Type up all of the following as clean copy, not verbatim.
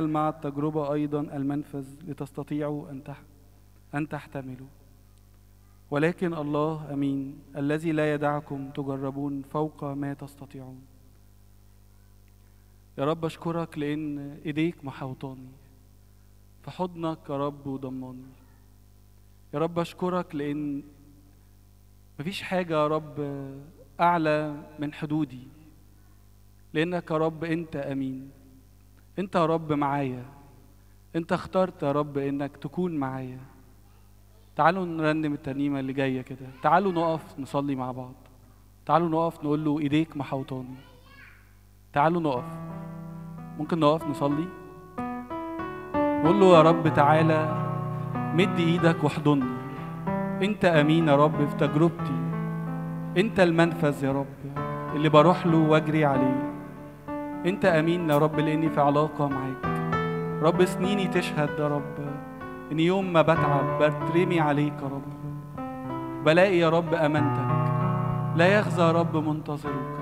هل مع التجربة أيضا المنفذ لتستطيعوا أن تحتملوا؟ ولكن الله أمين الذي لا يدعكم تجربون فوق ما تستطيعون. يا رب أشكرك لأن إيديك محوطاني، في حضنك يا رب وضماني. يا رب أشكرك لأن مفيش حاجة يا رب أعلى من حدودي، لأنك يا رب أنت أمين، أنت يا رب معايا، أنت اخترت يا رب أنك تكون معايا. تعالوا نرنم الترنيمة اللي جاية كده، تعالوا نقف نصلي مع بعض، تعالوا نقف نقول له إيديك محوطاني. تعالوا نقف، ممكن نقف نصلي نقول له يا رب تعالى مد إيدك واحضني، أنت أمين يا رب في تجربتي، أنت المنفذ يا رب اللي بروح له واجري عليه، أنت أمين يا رب لأني في علاقة معاك. رب سنيني تشهد يا رب إن يوم ما بتعب بترمي عليك يا رب، بلاقي يا رب أمانتك لا يخزى يا رب منتظرك.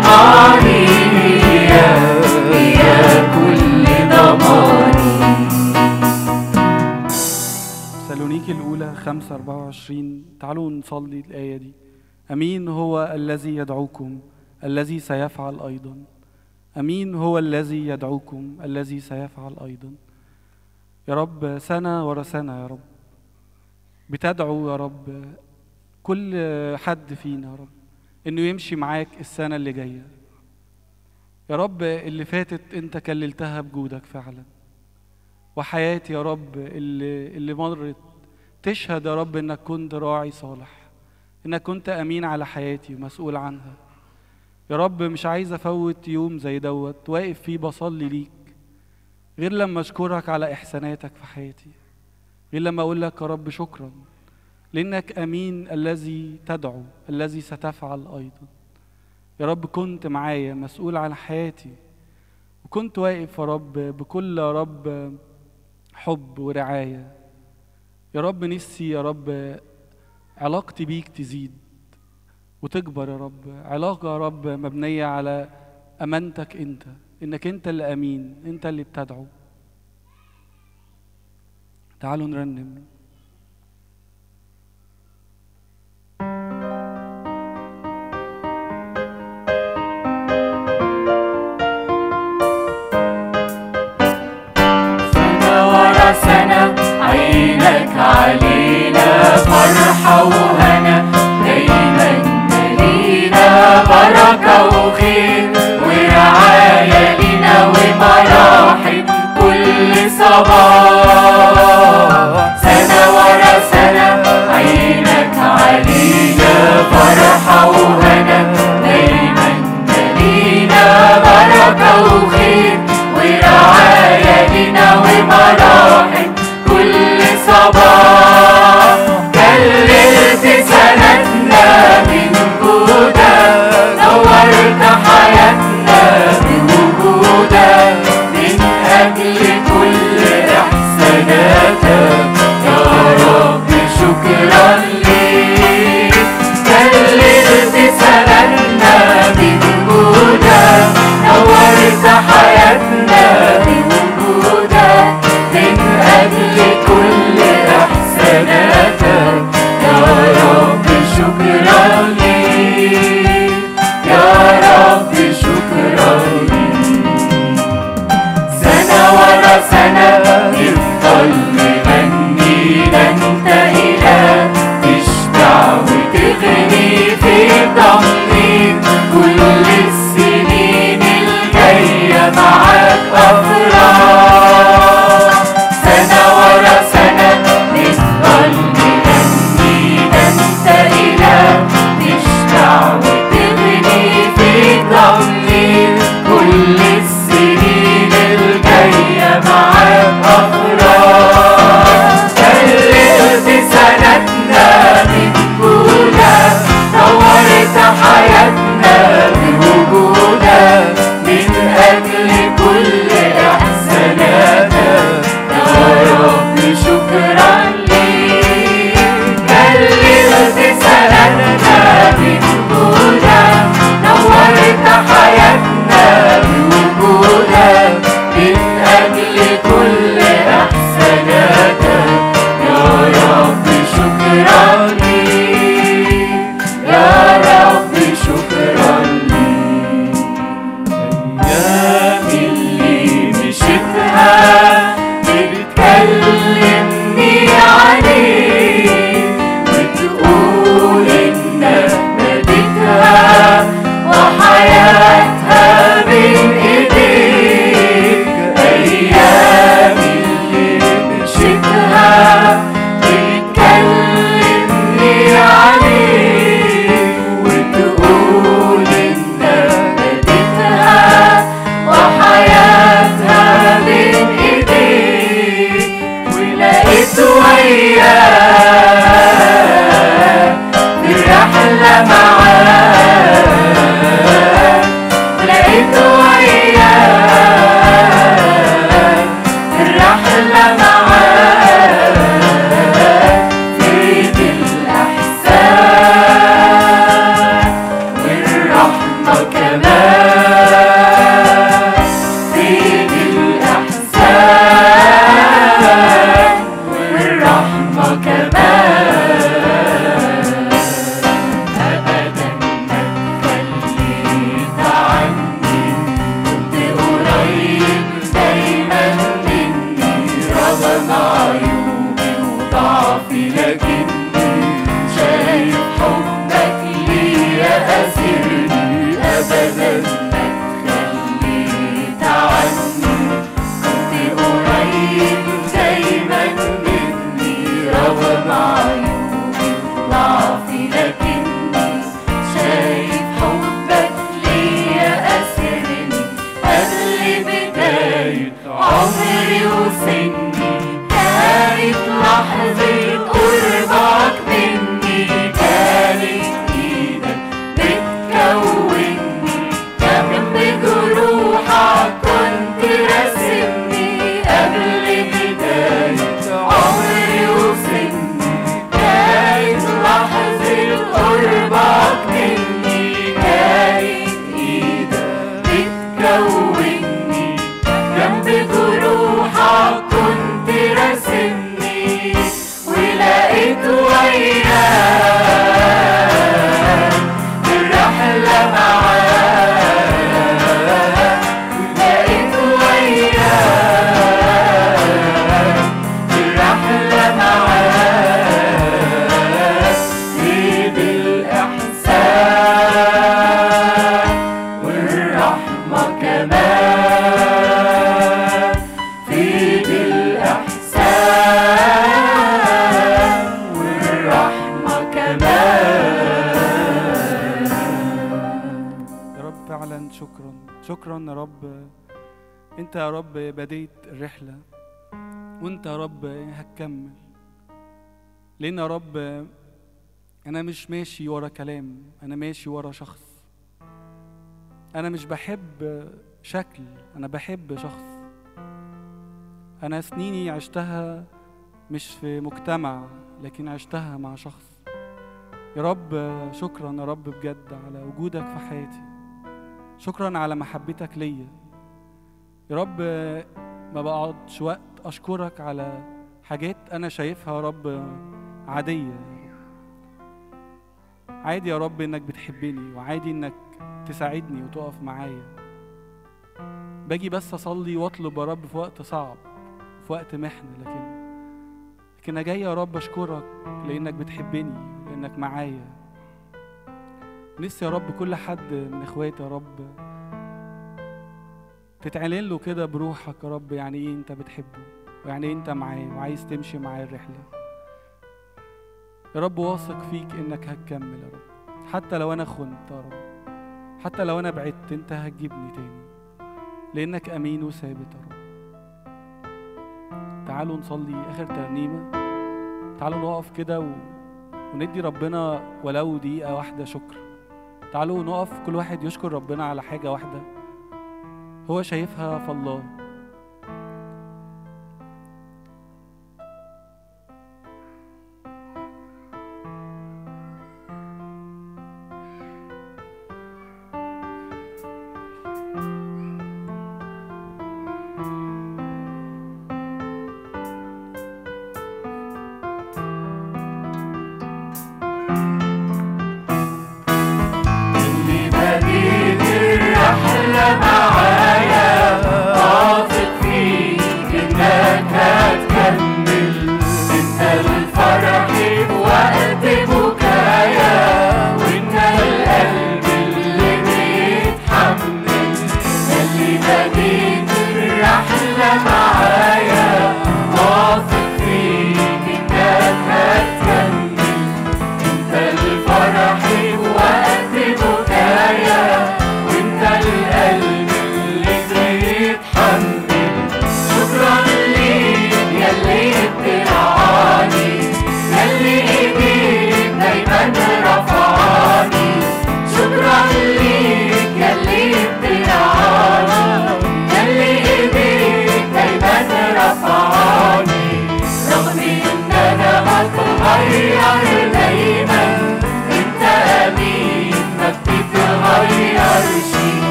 ضماني، هي كل ضماني. تسالونيكي الأولى 5:24 تعالوا نصلي الآية دي. أمين هو الذي يدعوكم الذي سيفعل أيضا. أمين هو الذي يدعوكم الذي سيفعل أيضا. يا رب سنة ورا سنة يا رب بتدعو يا رب كل حد فينا يا رب إنه يمشي معاك السنة اللي جاية. يا رب اللي فاتت أنت كللتها بجودك فعلا، وحياتي يا رب اللي مرت تشهد يا رب إنك كنت راعي صالح، إنك كنت أمين على حياتي ومسؤول عنها. يا رب مش عايز أفوت يوم زي دوت واقف فيه بصلي ليك، غير لما أشكرك على إحساناتك في حياتي، غير لما أقول لك يا رب شكرا لأنك أمين الذي تدعو الذي ستفعل أيضا. يا رب كنت معايا مسؤول عن حياتي، وكنت واقف يا رب بكل يا رب حب ورعاية. يا رب نفسي يا رب علاقتي بيك تزيد وتكبر يا رب، علاقة يا رب مبنية على أمانتك أنت، إنك أنت اللي أمين، أنت اللي بتدعو. تعالوا نرنم. سنة ورا سنة عينك علينا فرحة وهنا، دايما ملينا بركة وخير ورعاية لينا ومراحل كل صباح. سنة ورا سنة عينك علينا فرحة وهنا، دايما ملينا بركة وخير ورعاية لينا ومراحل كل صباح. كللت سنتنا من جودك، نورت حياتنا بوجودك، من أجل كل إحساناتك يا رب شكرا ليك. كللت سنتنا من جودك، نورت حياتنا بوجودك، من أجل كل إحساناتك يا رب شكرا ليك، يا رب شكرا ليك. سنة ورا سنة نفضل نغني ننتهيها، تشبع وتغني في تمنيك، كل السنين الجاية معاك أفراح. سنة ورا سنة نفضل نشتع وتغني في تضليل، كل السنين الجاية معاك أفراح. كللت سنتنا من جودك، نورت حياتنا بوجودك، من أجل كل إحساناتك يا رب شكرا ليك. كللت سنتنا من وجودك، نورت حياتنا بوجودك، من أجل كل إحساناتك يا رب شكرا ليك، يا رب شكرا ليك. الأيام اللي مشيتها بتكلمني عليك، وحياتها بين ايديك. ايام اللي مشيتها بتكلمني عليك، وتقول ان مديتها وحياتها بين ايديك، ولقيت وياك في رحلة معاك تسيرني أبدا، ما تخليت عني، كنت قريب دايما مني رغم عيوبي وضعفي، لكني شايف حبك ليا أسرني قبل بداية عمري وسني، كانت لحظة قربك مني، كانت انت يا رب بديت الرحلة، وانت يا رب هتكمل، لان يا رب انا مش ماشي ورا كلام، انا ماشي ورا شخص، انا مش بحب شكل، انا بحب شخص. انا سنيني عشتها مش في مجتمع، لكن عشتها مع شخص. يا رب شكرا يا رب بجد على وجودك في حياتي، شكرا على محبتك ليا يا رب. ما بقعدش وقت أشكرك على حاجات أنا شايفها يا رب عادية. عادي يا رب إنك بتحبني، وعادي إنك تساعدني وتقف معايا. باجي بس أصلي وأطلب يا رب في وقت صعب، في وقت محنة، لكن أنا جاي يا رب أشكرك لإنك بتحبني، لإنك معايا. نفسي يا رب كل حد من إخواتي يا رب تتعلن له كده بروحك يا رب يعني ايه انت بتحبه، ويعني ايه انت معاه وعايز تمشي معاه الرحله. يا رب واثق فيك انك هتكمل يا رب، حتى لو انا خنت يا رب، حتى لو انا بعدت انت هتجيبني تاني، لانك امين وثابت يا رب. تعالوا نصلي اخر ترنيمه، تعالوا نقف كده وندي ربنا ولو دقيقه واحده شكر. تعالوا نقف كل واحد يشكر ربنا على حاجه واحده هو شايفها في الله. اللي بديت الرحلة معايا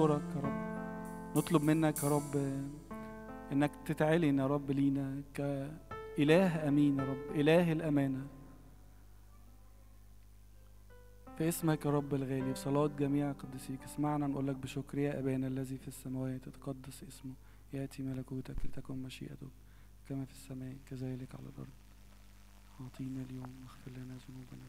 نشكرك يا رب، نطلب منك يا رب انك تتعلن يا رب لينا كإله امين يا رب، إله الامانه. في اسمك يا رب الغالي بصلاة جميع قدسيك اسمعنا نقول لك بشكر: يا ابانا الذي في السماوات تتقدس اسمه، ياتي ملكوتك، لتكن مشيئتك كما في السماء كذلك على الارض. اعطينا اليوم واغفر لنا ذنوبنا.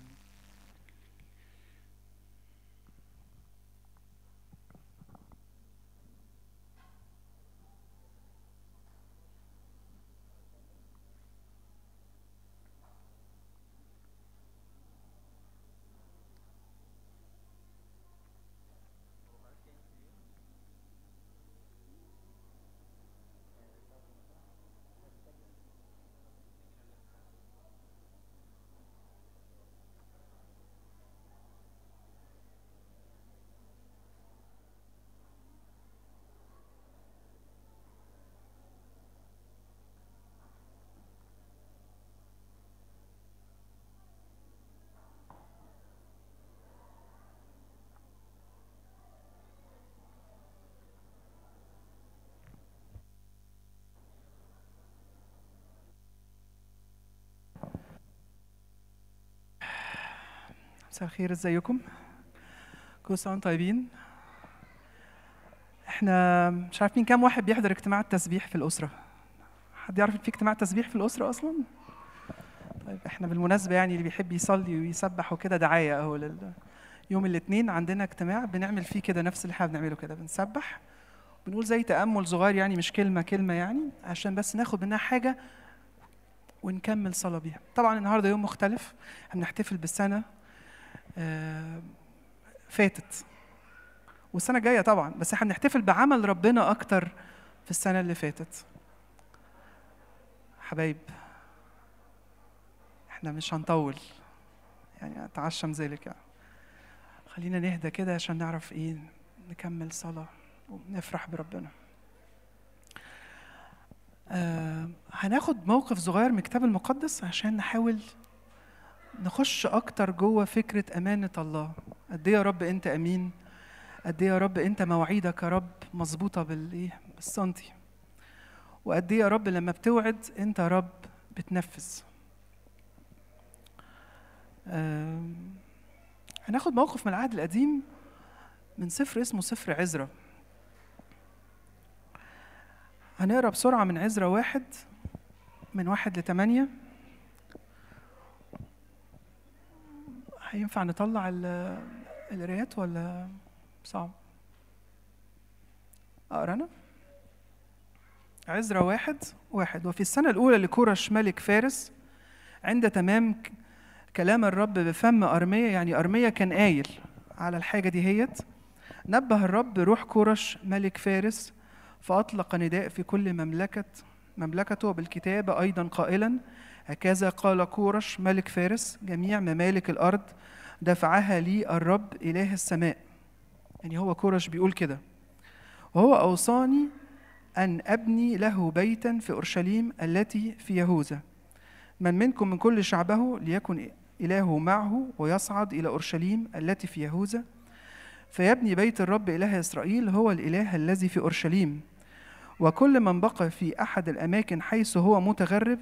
مساء الخير، ازيكم؟ كل سنة وانتم طيبين. احنا مش عارفين كام واحد بيحضر اجتماع التسبيح في الأسرة. حد يعرف ان في اجتماع تسبيح في الأسرة أصلاً؟ طيب احنا بالمناسبة يعني اللي بيحب يصلي ويسبح وكده دعاية اهو يوم الاثنين عندنا اجتماع بنعمل فيه كده نفس اللي احنا بنعمله كده، بنسبح بنقول زي تأمل صغير يعني، مش كلمة كلمة يعني، عشان بس ناخد منها حاجة ونكمل صلاة بيها. طبعاً النهارده يوم مختلف، هنحتفل بالسنة فاتت والسنة الجاية طبعا، بس هنحتفل بعمل ربنا أكتر في السنة اللي فاتت. حبايب احنا مش هنطول يعني، أتعشم ذلك يعني. خلينا نهدى كده عشان نعرف إيه نكمل صلاة ونفرح بربنا. هناخد موقف صغير من الكتاب المقدس عشان نحاول نخش أكتر جوه فكرة أمانة الله. قد إيه يا رب أنت أمين، قد إيه يا رب أنت مواعيدك يا رب مظبوطة بالسنتي، وقد إيه يا رب لما بتوعد أنت يا رب بتنفذ. هناخد موقف من العهد القديم من سفر اسمه سفر عزرا. هنقرأ بسرعة من عزرا 1 من 1 ل 8. هينفع نطلع القرايات ولا صعب؟ اقرا انا. عزرا 1:1: وفي السنة الأولى لكورش ملك فارس، عند تمام كلام الرب بفم أرميا، يعني أرميا كان قايل على الحاجة دي هيت، نبه الرب روح كورش ملك فارس، فأطلق نداء في كل مملكته بالكتابة أيضا قائلا: هكذا قال كورش ملك فارس، جميع ممالك الأرض دفعها لي الرب إله السماء. يعني هو كورش بيقول كده: وهو أوصاني أن أبني له بيتا في أورشليم التي في يهوذا، من منكم من كل شعبه ليكن إلهه معه ويصعد إلى أورشليم التي في يهوذا، فيبني بيت الرب إله إسرائيل هو الإله الذي في أورشليم. وكل من بقى في أحد الأماكن حيث هو متغرب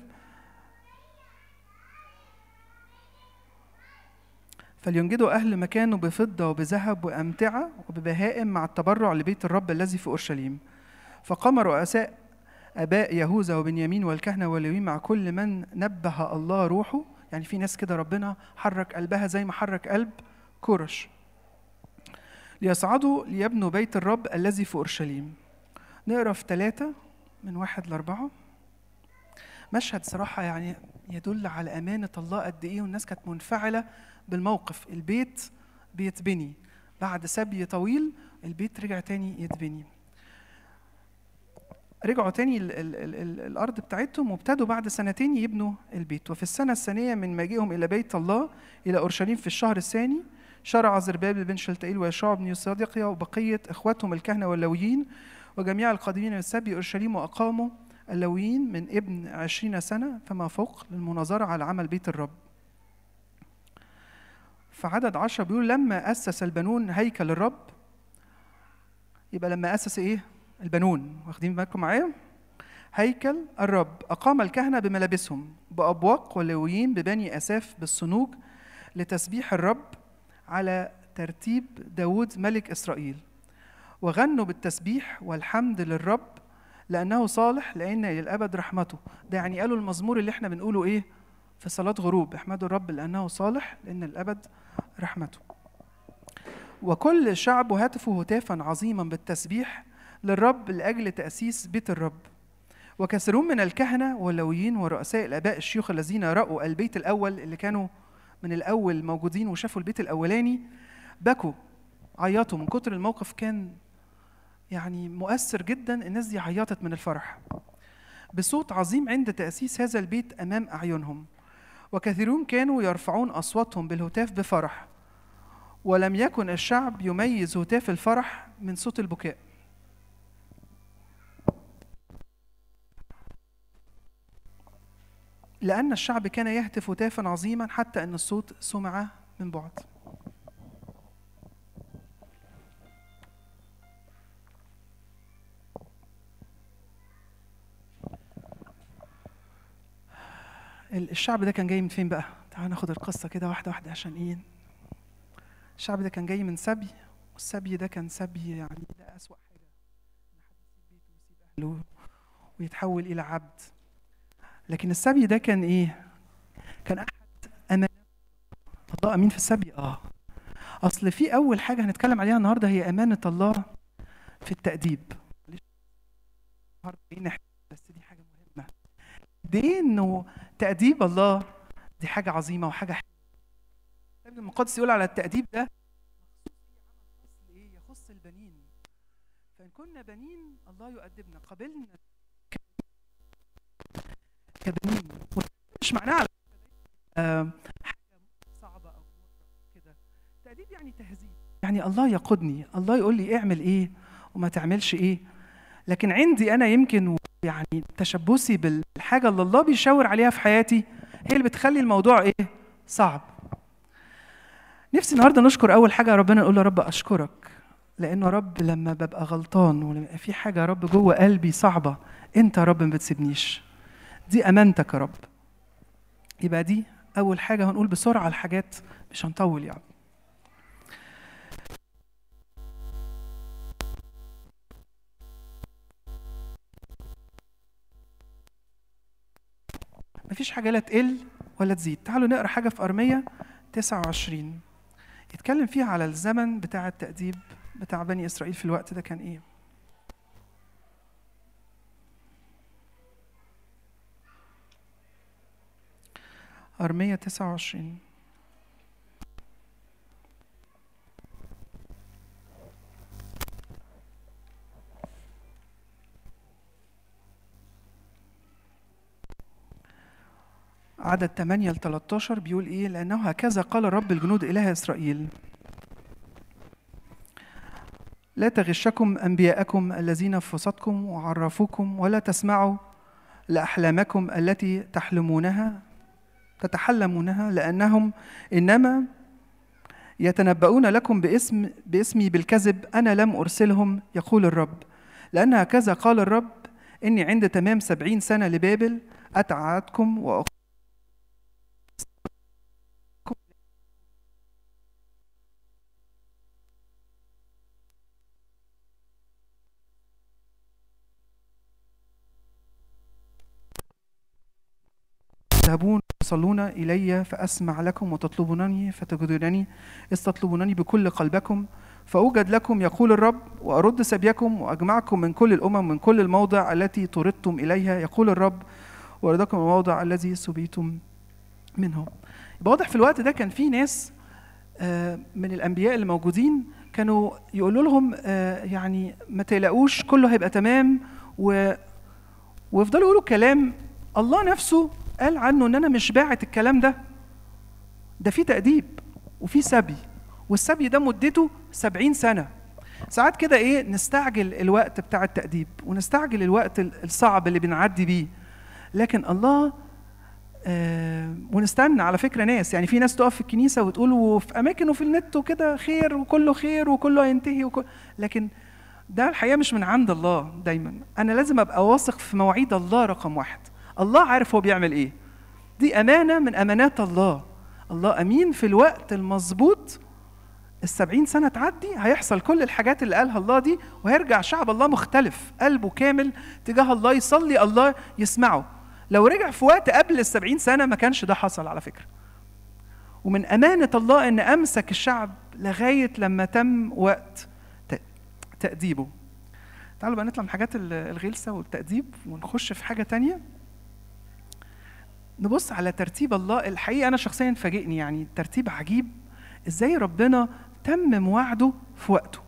فلينجدوا أهل مكانه بفضة وبذهب وأمتعة وببهائم مع التبرع لبيت الرب الذي في أورشليم. فقام رؤساء آباء يهوذا وبنيامين والكهنة واللويين مع كل من نبه الله روحه. يعني في ناس كده ربنا حرك قلبها زي ما حرك قلب كورش، ليصعدوا ليبنوا بيت الرب الذي في أورشليم. نقرأ في 3 من 1 ل 4. مشهد صراحة يعني يدل على أمانة الله قد إيه، والناس كانت منفعلة بالموقف. البيت بيتبني بعد سبي طويل، البيت رجع تاني يتبني. رجعوا تاني الأرض بتاعتهم وابتدوا بعد 2 سنين يبنوا البيت. وفي السنة الثانية من مجيئهم إلى بيت الله إلى أورشليم في الشهر الثاني، شرع زربابل بن شلتائيل ويشوع بن يصادقيا وبقية إخواتهم الكهنة واللويين وجميع القادمين من سبي أورشليم، وأقاموا اللويين من ابن 20 سنة فما فوق للمناظرة على عمل بيت الرب. في عدد 10 بيقول: لما أسس البنون هيكل الرب يبقى لما أسس إيه؟ البنون، واخدين بالكم معايا؟ هيكل الرب، أقام الكهنة بملابسهم بأبواق ولويين ببني أساف بالصنوج لتسبيح الرب على ترتيب داود ملك إسرائيل، وغنوا بالتسبيح والحمد للرب لأنه صالح لأن للأبد رحمته. ده يعني قالوا المزمور اللي احنا بنقوله إيه في صلاة غروب، احمدوا الرب لأنه صالح لأن للأبد رحمته. وكل شعب هتفوا هتافا عظيما بالتسبيح للرب لأجل تأسيس بيت الرب. وكثيرون من الكهنة واللويين ورؤساء الآباء الشيوخ الذين رأوا البيت الأول، اللي كانوا من الأول موجودين وشافوا البيت الأولاني، بكوا عيطوا من كتر الموقف، كان يعني مؤثر جدا. الناس دي عيطت من الفرح بصوت عظيم عند تأسيس هذا البيت أمام أعينهم. وكثيرون كانوا يرفعون أصواتهم بالهتاف بفرح، ولم يكن الشعب يميز هتاف الفرح من صوت البكاء. لأن الشعب كان يهتف هتافا عظيما حتى أن الصوت سمع من بعد. الشعب ده كان جاي من فين بقى؟ تعالوا ناخد القصة كده واحدة واحدة. عشان إيه؟ الشعب ده كان جاي من سبي، والسبي ده كان سبي يعني ده أسوأ حاجة، إن حد يسيب بيته ويسيب أهله ويتحول إلى عبد. لكن السبي ده كان إيه؟ كان أحد أمانات. الله أمين في السبي؟ أصل في أول حاجة هنتكلم عليها النهاردة هي أمانة الله في التأديب. بس دي حاجة مهمة، دي إنه تأديب الله دي حاجة عظيمة وحاجة حلوة. الكتاب المقدس يقول على التأديب ده يخص البنين، فإن كنا بنين الله يؤدبنا. قبلنا كبنين، مش معناها حاجة صعبة أو كده. تأديب يعني تهذيب، يعني الله يقودني، الله يقول لي اعمل إيه وما تعملش إيه. لكن عندي أنا يمكن يعني تشبثي بالحاجة اللي الله بيشاور عليها في حياتي هي اللي بتخلي الموضوع إيه؟ صعب. نفسي النهاردة نشكر أول حاجة ربنا، نقول له رب أشكرك، لأنه رب لما ببقى غلطان ولما في حاجة رب جوه قلبي صعبة، أنت يا رب ما بتسيبنيش، دي أمانتك يا رب. يبقى دي أول حاجة هنقول بسرعة الحاجات، مش هنطول يعني. مفيش حاجة لا تقل ولا تزيد. تعالوا نقرأ حاجة في أرمية 29 يتكلم فيها على الزمن بتاع التأديب بتاع بني إسرائيل في الوقت ده كان إيه. أرمية 29 عدد 8-13 بيقول إيه؟ لأنه هكذا قال رب الجنود إله إسرائيل: لا تغشكم أنبياءكم الذين في وسطكم وعرفوكم، ولا تسمعوا لأحلامكم التي تتحلمونها، لأنهم إنما يتنبؤون لكم باسمي بالكذب، أنا لم أرسلهم يقول الرب. لأن هكذا قال الرب: إني عند تمام 70 سنة لبابل أتعاتكم تذهبون تصلون إلي فأسمع لكم، وتطلبونني فتجدونني إذ تطلبونني بكل قلبكم فأوجد لكم يقول الرب، وأرد سبيكم وأجمعكم من كل الأمم من كل الموضع التي طردتم إليها يقول الرب، وأردكم الموضع الذي سبيتم منه. يبقى واضح في الوقت ده كان في ناس من الأنبياء اللي موجودين كانوا يقولوا لهم يعني ما تقلقوش كله هيبقى تمام، ويفضلوا يقولوا كلام الله نفسه قال عنه ان انا مش باعت الكلام ده. ده في تأديب وفي سبي، والسبي ده مدته 70 سنة. ساعات كده ايه نستعجل الوقت بتاع التأديب ونستعجل الوقت الصعب اللي بنعدي بيه، لكن الله ونستنى على فكرة ناس، يعني في ناس تقف في الكنيسة وتقول وفي اماكن وفي النت وكده خير وكله هينتهي لكن ده الحقيقة مش من عند الله دايما. أنا لازم أبقى واثق في مواعيد الله رقم واحد. الله عارف هو بيعمل إيه. دي أمانة من أمانات الله. الله أمين في الوقت المظبوط. السبعين سنة تعدي هيحصل كل الحاجات اللي قالها الله دي، وهيرجع شعب الله مختلف، قلبه كامل تجاه الله، يصلي الله يسمعه. لو رجع في وقت قبل السبعين سنة ما كانش ده حصل على فكرة. ومن أمانة الله أن أمسك الشعب لغاية لما تم وقت تأديبه. تعالوا بقى نطلع من حاجات الغلسة والتأديب ونخش في حاجة تانية. نبص على ترتيب الله. الحقيقة أنا شخصياً فاجئني، يعني ترتيب عجيب إزاي ربنا تمم وعده في وقته.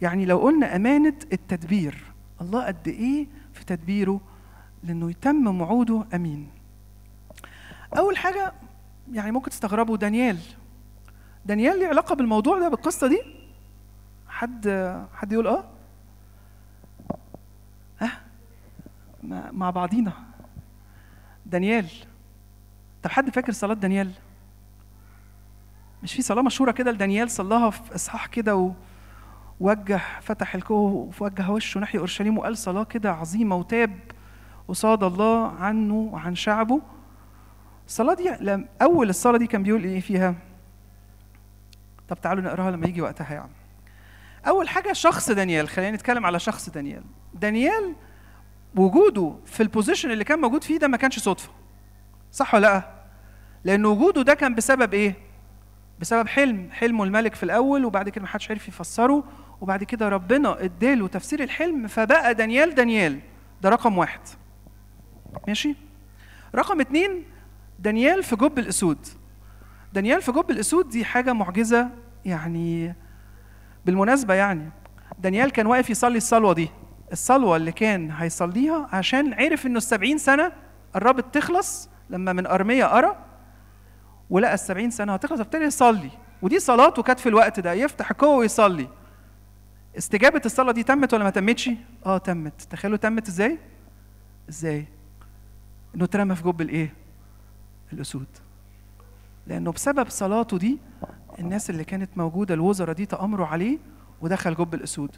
يعني لو قلنا أمانة التدبير، الله قد إيه في تدبيره لأنه يتمم وعوده أمين. أول حاجة يعني ممكن تستغربوا، دانيال ليه علاقة بالموضوع ده بالقصة دي؟ حد يقول آه؟ مع بعضينا دانيال. طب حد فاكر صلاة دانيال؟ مش في صلاة مشهورة كده لدانيال صلاها في إصحاح كده، ووجه فتح الكوه ووجه وشه ناحية أورشليم وقال صلاة كده عظيمة، وتاب وصاد الله عنه وعن شعبه. الصلاة دي أول الصلاة دي كان بيقول إيه فيها؟ طب تعالوا نقراها لما يجي وقتها. يعني أول حاجة شخص دانيال، خلينا نتكلم على شخص دانيال. دانيال وجوده في البوزيشن اللي كان موجود فيه ده ما كانش صدفة، صح ولا لأ؟ لأن وجوده ده كان بسبب إيه؟ بسبب حلمه الملك في الأول، وبعد كده ما حدش عارف يفسره، وبعد كده ربنا اداله تفسير الحلم فبقى دانيال. ده رقم واحد. ماشي؟ رقم اتنين، دانيال في جب الأسود. دانيال في جب الأسود دي حاجة معجزة يعني بالمناسبة. يعني دانيال كان واقف يصلي الصلوة دي، الصلوة اللي كان هيصليها عشان عرف إنه السبعين سنة قربت تخلص لما من أرمية قرأ ولقى السبعين سنة هتخلص، فابتدى يصلي، ودي صلاته كانت في الوقت ده، يفتح الكوة ويصلي. استجابة الصلاة دي تمت ولا ما تمتش؟ آه تمت. تخيلوا تمت إزاي؟ إنه اترمى في جب الإيه؟ الأسود. لأنه بسبب صلاته دي الناس اللي كانت موجودة الوزراء دي تأمروا عليه ودخل جب الأسود.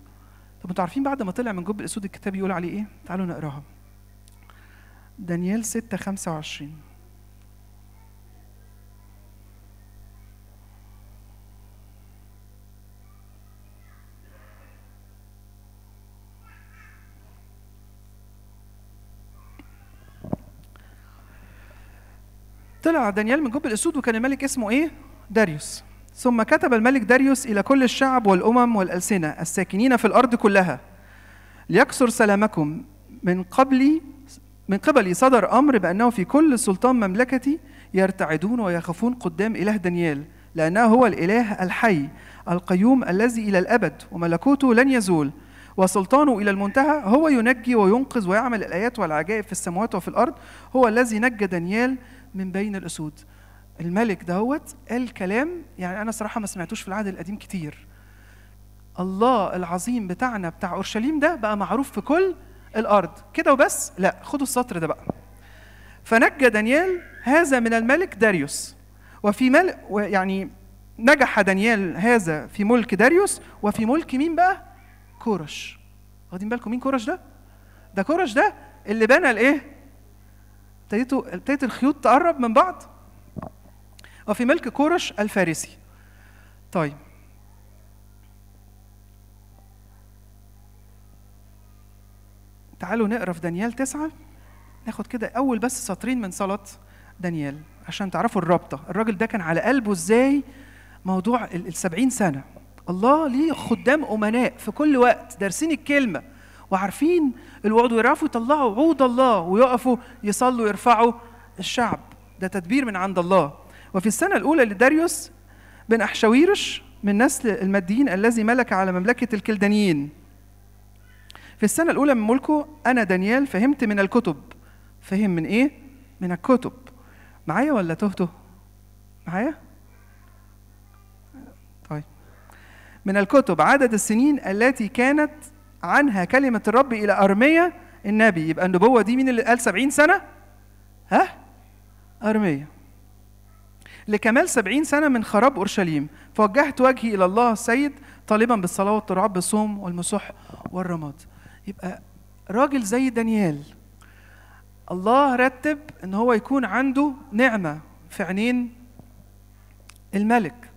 طب انتوا عارفين بعد ما طلع من جب الأسود الكتاب يقول عليه إيه؟ تعالوا نقراها. دانيال 6:25. طلع دانيال من جب الأسود وكان الملك اسمه إيه؟ داريوس. ثم كتب الملك داريوس إلى كل الشعب والأمم والألسنة الساكنين في الأرض كلها ليكسر سلامكم. من قبلي صدر أمر بأنه في كل سلطان مملكتي يرتعدون ويخافون قدام إله دانيال، لأنه هو الإله الحي القيوم الذي إلى الأبد، وملكوته لن يزول وسلطانه إلى المنتهى. هو ينجي وينقذ ويعمل الآيات والعجائب في السماوات وفي الأرض. هو الذي نجى دانيال من بين الأسود. الملك دهوت قال كلام يعني أنا صراحة ما سمعتوش في العهد القديم كتير. الله العظيم بتاعنا بتاع أورشليم ده بقى معروف في كل الأرض كده وبس؟ لا، خدوا السطر ده بقى. فنجى دانيال هذا من الملك داريوس وفي ملك، يعني نجح دانيال هذا في ملك داريوس وفي ملك مين بقى؟ كورش. واخدين بالكم مين كورش ده؟ ده كورش ده اللي بنى الإيه؟ ابتدت الخيوط تقرب من بعض. وفي ملك كورش الفارسي. طيب تعالوا نقرا في دانيال 9، ناخد كده أول بس سطرين من صلاة دانيال عشان تعرفوا الرابطة. الراجل ده كان على قلبه إزاي موضوع السبعين سنة. الله ليه خدام أمناء في كل وقت دارسين الكلمة وعارفين الوعود ويعرفوا يطلعوا وعود الله ويقفوا يصلوا ويرفعوا الشعب. ده تدبير من عند الله. وفي السنة الأولى لداريوس بن أحشويرش من نسل الماديين الذي ملك على مملكة الكلدانيين. في السنة الأولى من ملكه أنا دانيال فهمت من الكتب. فهم من إيه؟ من الكتب. معايا ولا تهته؟ معايا؟ طيب. من الكتب عدد السنين التي كانت عنها كلمة الرب إلى أرمية النبي. يبقى النبوة دي مين اللي قال 70 سنة؟ أرمية. لكمال 70 سنة من خراب أورشليم، فوجهت وجهي إلى الله السيد طالبا بالصلاة والترعب بالصوم والمسح والرماد. يبقى راجل زي دانيال الله رتب إن هو يكون عنده نعمة في عينين الملك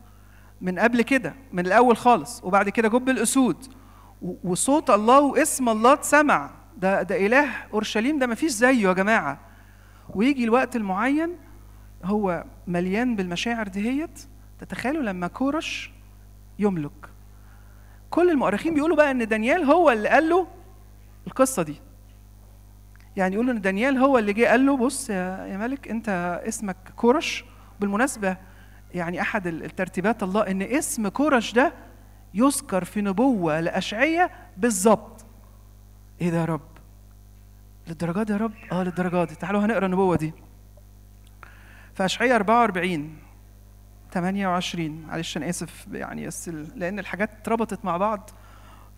من قبل كده، من الأول خالص، وبعد كده جب الأسود وصوت الله واسم الله اتسمع. ده إله أورشليم، ده مفيش زيه يا جماعة. ويجي الوقت المعين هو مليان بالمشاعر ديت. تتخيلوا لما كورش يملك، كل المؤرخين بيقولوا بقى إن دانيال هو اللي قال له القصة دي. يعني يقولوا إن دانيال هو اللي جه قال له بص يا ملك أنت اسمك كورش. بالمناسبة يعني أحد الترتيبات الله إن اسم كورش ده يذكر في نبوة لأشعية بالظبط. إيه ده يا رب؟ للدرجات يا رب؟ آه للدرجات دي. تعالوا هنقرأ النبوة دي. فأشعية 44:28، معلش أنا آسف يعني لأن الحاجات اتربطت مع بعض،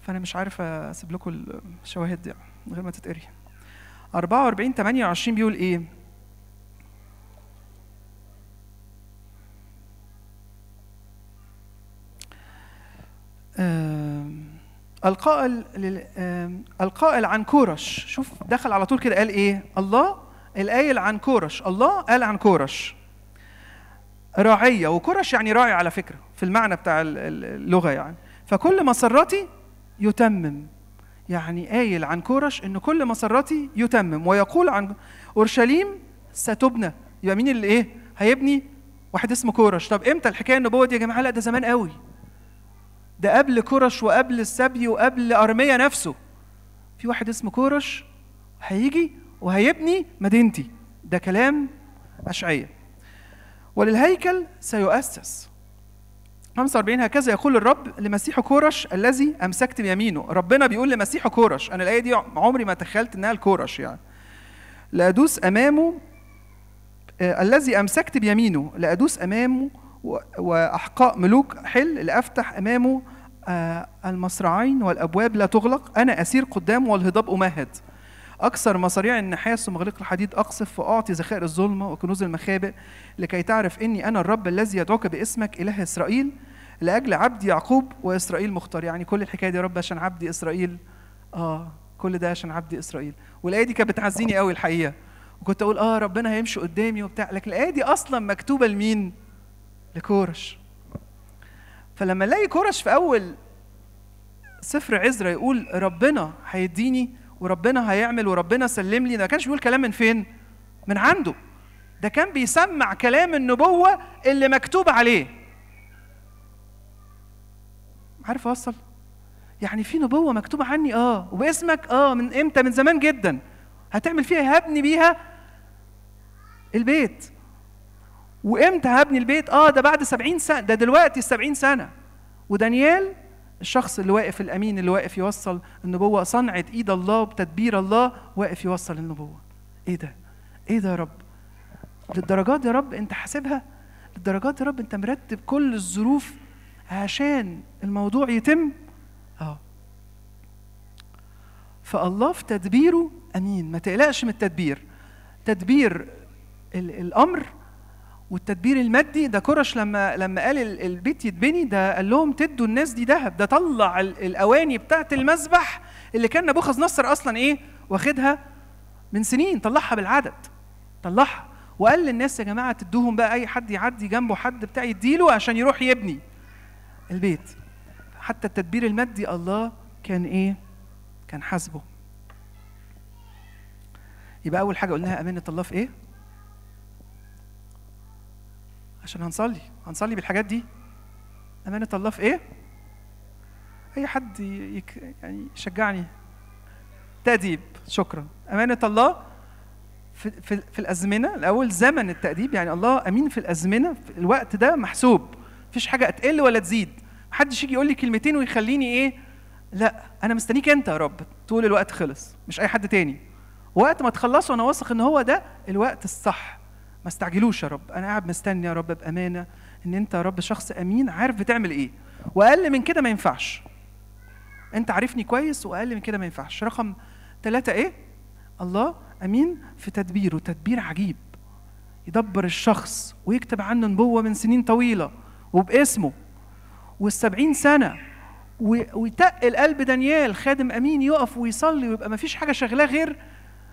فأنا مش عارف أسيب لكم الشواهد دي من غير ما تتقري. 44:28 بيقول إيه؟ القائل عن كورش، شوف دخل على طول كده قال إيه؟ الله القائل عن كورش، الله قال عن كورش راعية، وكورش يعني راعي على فكرة في المعنى بتاع اللغة يعني. فكل مسراتي يتمم، يعني قايل عن كورش إنه كل مسراتي يتمم، ويقول عن أورشليم ستبنى. يبقى مين اللي إيه؟ هيبني واحد اسمه كورش. طب إمتى الحكاية النبوة دي يا جماعة؟ لا ده زمان قوي، ده قبل كورش وقبل السبي وقبل أرميا نفسه. في واحد اسمه كورش هيجي وهيبني مدينتي، ده كلام أشعية. وللهيكل سيؤسس. 45 هكذا يقول الرب لمسيح كورش الذي أمسكت بيمينه. ربنا بيقول لمسيح كورش، أنا الآية دي عمري ما تخيلت إنها الكورش يعني. لأدوس أمامه الذي أمسكت بيمينه، لأدوس أمامه وأحقاء ملوك حل، لأفتح أمامه المصرعين والأبواب لا تغلق، أنا أسير قدامه والهضاب أمهد. أكسر مصاريع النحاس ومغاليق الحديد أقصف، وأعطي ذخائر الظلمة وكنوز المخابئ، لكي تعرف إني أنا الرب الذي يدعوك باسمك إله إسرائيل، لأجل عبدي يعقوب وإسرائيل مختار. يعني كل الحكاية دي يا رب عشان عبدي إسرائيل، كل ده عشان عبدي إسرائيل. والآية دي كانت بتعزيني قوي الحقيقة، وكنت أقول ربنا هيمشي قدامي وبتاع، لكن الآية دي أصلا مكتوبة لمين؟ لكورش. فلما الاقي كورش في أول سفر عزرا يقول ربنا هيديني وربنا هيعمل وربنا سلم لي، ما كانش بيقول كلام من فين؟ من عنده. ده كان بيسمع كلام النبوة اللي مكتوب عليه. عارف أوصل؟ يعني في نبوة مكتوبة عني وباسمك من إمتى؟ من زمان جدا. هتعمل فيها هبني بيها البيت. وإمتى هبني البيت؟ ده بعد 70 سنة، ده دلوقتي 70 سنة. ودانيال الشخص اللي واقف الأمين اللي واقف يوصل النبوة، صنعة إيد الله بتدبير الله واقف يوصل النبوة. إيه ده؟ إيه ده يا رب؟ للدرجات يا رب أنت حاسبها؟ للدرجات يا رب أنت مرتب كل الظروف عشان الموضوع يتم؟ فالله في تدبيره أمين، ما تقلقش من التدبير. تدبير الأمر والتدبير المادي، ده كورش لما قال البيت يتبني، ده قال لهم تدوا الناس دي ذهب، ده طلع الاواني بتاعت المذبح اللي كان نبوخذ نصر اصلا واخدها من سنين، طلعها بالعدد، طلعها وقال للناس يا جماعه تدوهم بقى، اي حد يعدي جنبه حد بتاع يديله عشان يروح يبني البيت. حتى التدبير المادي الله كان كان حاسبه. يبقى اول حاجه قلناها امانه الله في ايه؟ عشان هنصلي بالحاجات دي. أمانة الله في إيه؟ أي حد يعني يشجعني. تأديب، شكرا. أمانة الله في الأزمنة، الأول زمن التأديب، يعني الله أمين في الأزمنة، في الوقت ده محسوب، مفيش حاجة تقل ولا تزيد، محدش يجي يقول لي كلمتين ويخليني لا، أنا مستنيك أنت يا رب طول الوقت، خلص، مش أي حد تاني. وقت ما تخلصه أنا واثق إن هو ده الوقت الصح. ما استعجلوش يا رب، أنا قاعد مستني يا رب بأمانة إن أنت يا رب شخص أمين عارف بتعمل إيه، وأقل من كده ما ينفعش. أنت عارفني كويس وأقل من كده ما ينفعش. رقم 3 الله أمين في تدبيره، تدبير عجيب. يدبر الشخص ويكتب عنه نبوة من سنين طويلة وباسمه والسبعين سنة، ويتقل قلب دانيال خادم أمين يقف ويصلي ويبقى ما فيش حاجة شغلاه غير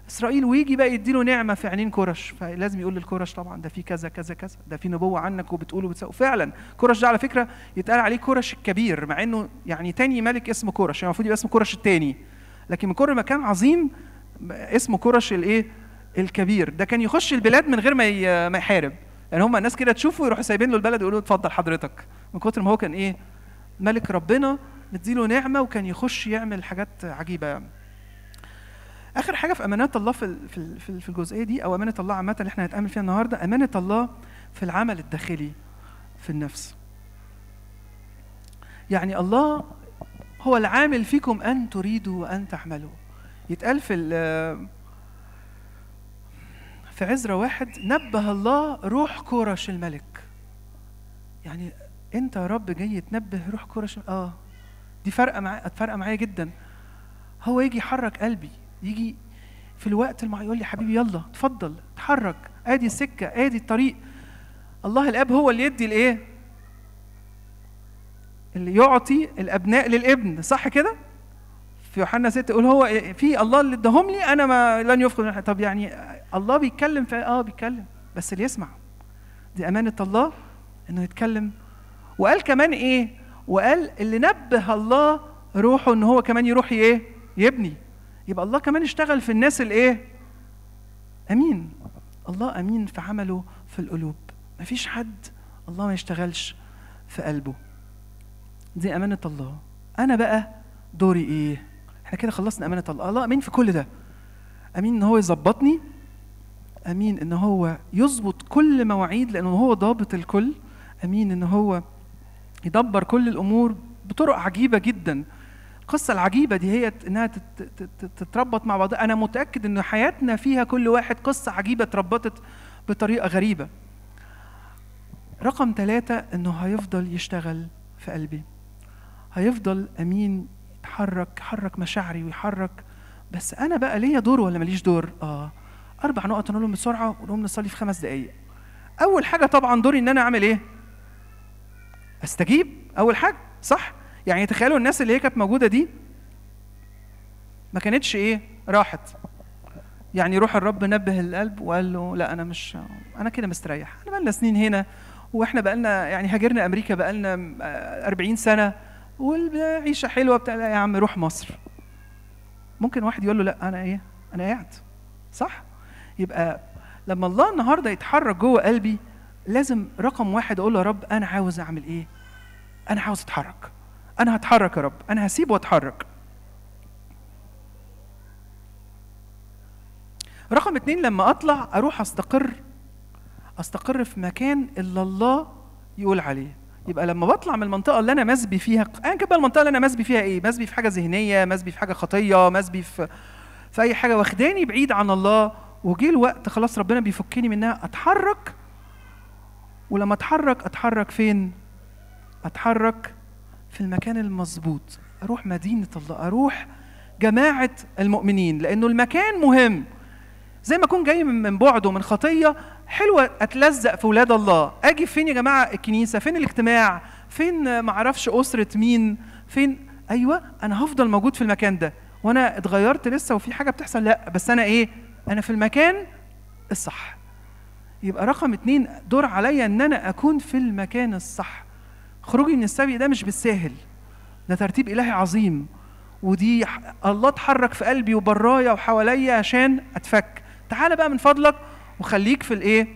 إسرائيل، ويجي بقى يديله نعمة في عينين كورش، فلازم يقول للكورش طبعا ده في كذا كذا كذا، ده في نبوة عنك وبتقول وبتسوي. فعلا كورش ده على فكرة يتقال عليه كورش الكبير، مع إنه يعني تاني ملك اسمه كورش، يعني المفروض يبقى اسمه كورش التاني، لكن من كل ما كان عظيم اسمه كورش الإيه؟ الكبير. ده كان يخش البلاد من غير ما يحارب، يعني هم الناس كده تشوفه يروحوا سايبين له البلد ويقولوا اتفضل حضرتك، من كتر ما هو كان إيه؟ ملك ربنا بتديله نعمة، وكان يخش يعمل حاجات عجيبة يعني. آخر حاجة في أمانات الله في الجزئية دي، أو أمانة الله عامة اللي إحنا هنتأمل فيها النهاردة، أمانة الله في العمل الداخلي في النفس. يعني الله هو العامل فيكم أن تريدوا وأن تعملوا. يتقال في عزرا واحد، نبه الله روح كورش الملك. يعني أنت يا رب جاي تنبه روح كورش، دي فرقة معايا جدا. هو يجي يحرك قلبي، يجي في الوقت المعين يقول لي حبيبي يلا اتفضل اتحرك، ادي السكه ادي الطريق. الله الاب هو اللي يدي الايه؟ اللي يعطي الابناء للابن، صح كده؟ في يوحنا 6 يقول هو في الله اللي اداهم لي انا ما لن يفقد. طب يعني الله بيتكلم بيتكلم، بس اللي يسمع. دي امانه الله انه يتكلم. وقال كمان ايه؟ وقال اللي نبه الله روحه ان هو كمان يروح ايه؟ يبني. يبقى الله كمان اشتغل في الناس الايه؟ امين. الله امين في عمله في القلوب، مفيش حد الله ما يشتغلش في قلبه. دي امانه الله. انا بقى دوري ايه؟ احنا كده خلصنا امانه الله. الله امين في كل ده، امين ان هو يظبطني، امين ان هو يظبط كل مواعيد لانه هو ضابط الكل، امين ان هو يدبر كل الامور بطرق عجيبه جدا. القصة العجيبة دي هي انها تتربط مع بعضها. انا متأكد ان حياتنا فيها كل واحد قصة عجيبة اتربطت بطريقة غريبة. رقم 3 انه هيفضل يشتغل في قلبي، هيفضل امين يحرك مشاعري ويحرك. بس انا بقى ليا دور ولا ماليش دور؟ 4 نقط نقولهم بسرعة ونقوم نصلي في 5 دقايق. اول حاجة طبعا دوري ان انا اعمل ايه؟ استجيب اول حاجة، صح؟ يعني تخيلوا الناس اللي هي كانت موجوده دي ما كانتش ايه؟ راحت. يعني روح الرب نبه القلب وقال له لا انا مش، انا كده مستريح، انا بقالنا سنين هنا، واحنا بقالنا يعني هاجرنا امريكا بقالنا 40 سنه والعيشه حلوه بتاع. يا عم روح مصر. ممكن واحد يقول له لا انا ايه؟ انا قاعد، صح؟ يبقى لما الله النهارده يتحرك جوه قلبي لازم رقم 1 اقول له يا رب انا عاوز اعمل ايه؟ انا عاوز اتحرك. أنا هتحرك يا رب، أنا هسيب وأتحرك. رقم 2 لما أطلع أروح أستقر في مكان اللي الله يقول عليه. يبقى لما بطلع من المنطقة اللي أنا مزبي فيها، أنا كده المنطقة اللي أنا مزبي فيها إيه؟ مزبي في حاجة ذهنية، مزبي في حاجة خطية، مزبي في أي حاجة واخداني بعيد عن الله، وجي الوقت خلاص ربنا بيفكني منها. أتحرك، ولما أتحرك فين؟ أتحرك في المكان المظبوط، اروح مدينه الله، اروح جماعه المؤمنين، لانه المكان مهم. زي ما اكون جاي من بعد ومن خطيه حلوه اتلزق في ولاد الله، اجي فين يا جماعه؟ الكنيسه، فين الاجتماع، فين ما اعرفش اسره مين، فين؟ ايوه انا هفضل موجود في المكان ده، وانا اتغيرت لسه وفي حاجه بتحصل؟ لا، بس انا ايه؟ انا في المكان الصح. يبقى رقم 2 دور عليا ان انا اكون في المكان الصح. خروجي من السبي ده مش بالساهل، ده ترتيب إلهي عظيم، ودي الله اتحرك في قلبي وبرايا وحواليا عشان اتفك. تعال بقى من فضلك وخليك في الايه؟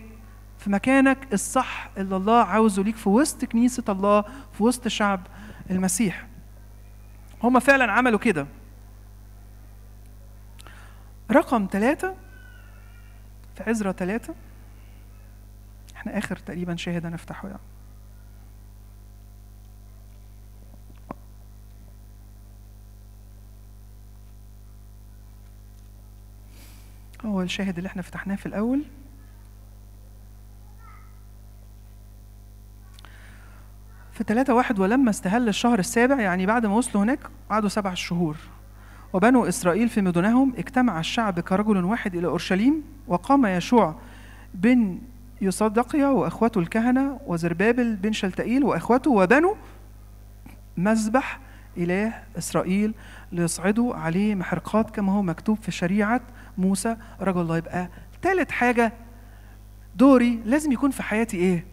في مكانك الصح اللي الله عاوزه ليك، في وسط كنيسة الله، في وسط شعب المسيح. هما فعلا عملوا كده. رقم 3 في عزرا 3، احنا آخر تقريبا شاهد هنفتحه يعني. هو الشاهد اللي احنا فتحناه في الأول. في 3:1 ولما استهل الشهر السابع، يعني بعد ما وصلوا هناك قعدوا 7 شهور، وبنو إسرائيل في مدنهم، اجتمع الشعب كرجل واحد إلى أورشليم، وقام يشوع بن يصدقيا وأخواته الكهنة وزربابل بن شلتائيل وأخواته وبنوا مذبح إله إسرائيل ليصعدوا عليه محرقات كما هو مكتوب في شريعة موسى رجل الله. يبقى ثالث حاجة دوري لازم يكون في حياتي إيه؟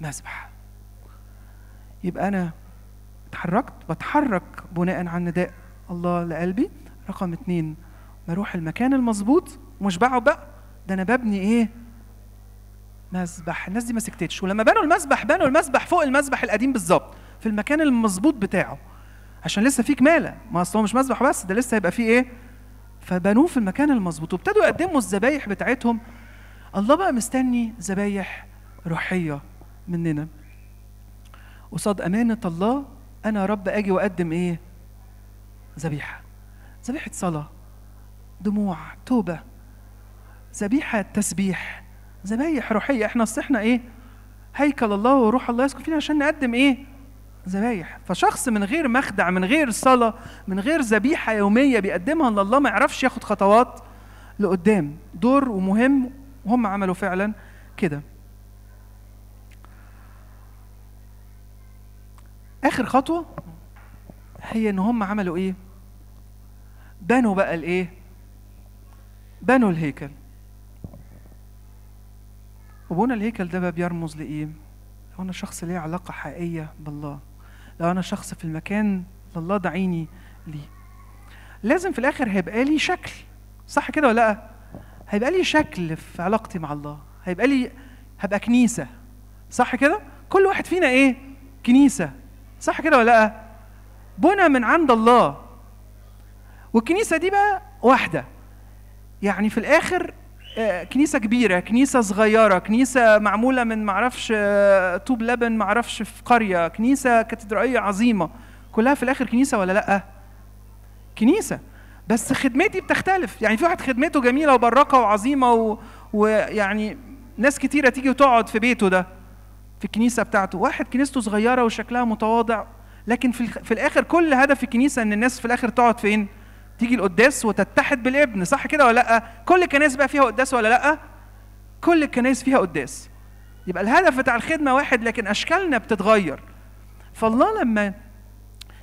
مذبح. يبقى أنا اتحركت، بتحرك بناء عن نداء الله لقلبي. رقم 2 بروح المكان المظبوط ومش بقعد بقى، ده أنا ببني إيه؟ مذبح. الناس دي ما سكتتش، ولما بنوا المذبح فوق المذبح القديم بالظبط في المكان المظبوط بتاعه، عشان لسه فيه كماله، ما اصل هو مش مذبح بس، ده لسه هيبقى فيه ايه؟ فبنوه في المكان المظبوط وابتدوا يقدموا الذبايح بتاعتهم. الله بقى مستني ذبايح روحيه مننا قصاد امانه الله. انا يا رب اجي واقدم ايه؟ ذبيحه، ذبيحه صلاه، دموع، توبه، ذبيحه تسبيح، ذبايح روحيه. احنا صحنا ايه؟ هيكل الله وروح الله يسكن فينا عشان نقدم ايه؟ ذبايح. فشخص من غير مخدع، من غير صلاه، من غير ذبيحه يوميه بيقدمها لله، ما يعرفش ياخد خطوات لقدام. دور ومهم، وهم عملوا فعلا كده. اخر خطوه هي ان هم عملوا ايه؟ بنوا بقى الايه؟ بنوا الهيكل. وبنى الهيكل ده بقى بيرمز لايه؟ لو أنا شخص ليه علاقة حقيقية بالله، لو أنا شخص في المكان الله دعيني ليه، لازم في الآخر هيبقى لي شكل، صح كده ولا لأ؟ هيبقى لي شكل في علاقتي مع الله، هيبقى لي، هبقى كنيسة، صح كده؟ كل واحد فينا إيه؟ كنيسة، صح كده ولا لأ؟ بنى من عند الله، والكنيسة دي بقى واحدة، يعني في الآخر كنيسة كبيرة، كنيسة صغيرة، كنيسة معمولة من معرفش طوب لبن معرفش في قرية، كنيسة كاتدرائية عظيمة، كلها في الآخر كنيسة ولا لأ؟ كنيسة، بس خدمتي بتختلف. يعني في واحد خدمته جميلة وبراقة وعظيمة ويعني ناس كتيرة تيجي وتقعد في بيته ده في الكنيسة بتاعته، واحد كنيسته صغيرة وشكلها متواضع، لكن في الآخر كل هدف الكنيسة إن الناس في الآخر تقعد فين؟ تيجي القداس وتتحد بالابن، صح كده ولا لأ؟ كل الكنائس بقى فيها قداس ولا لأ؟ كل الكنائس فيها قداس. يبقى الهدف بتاع الخدمة واحد، لكن أشكالنا بتتغير. فالله لما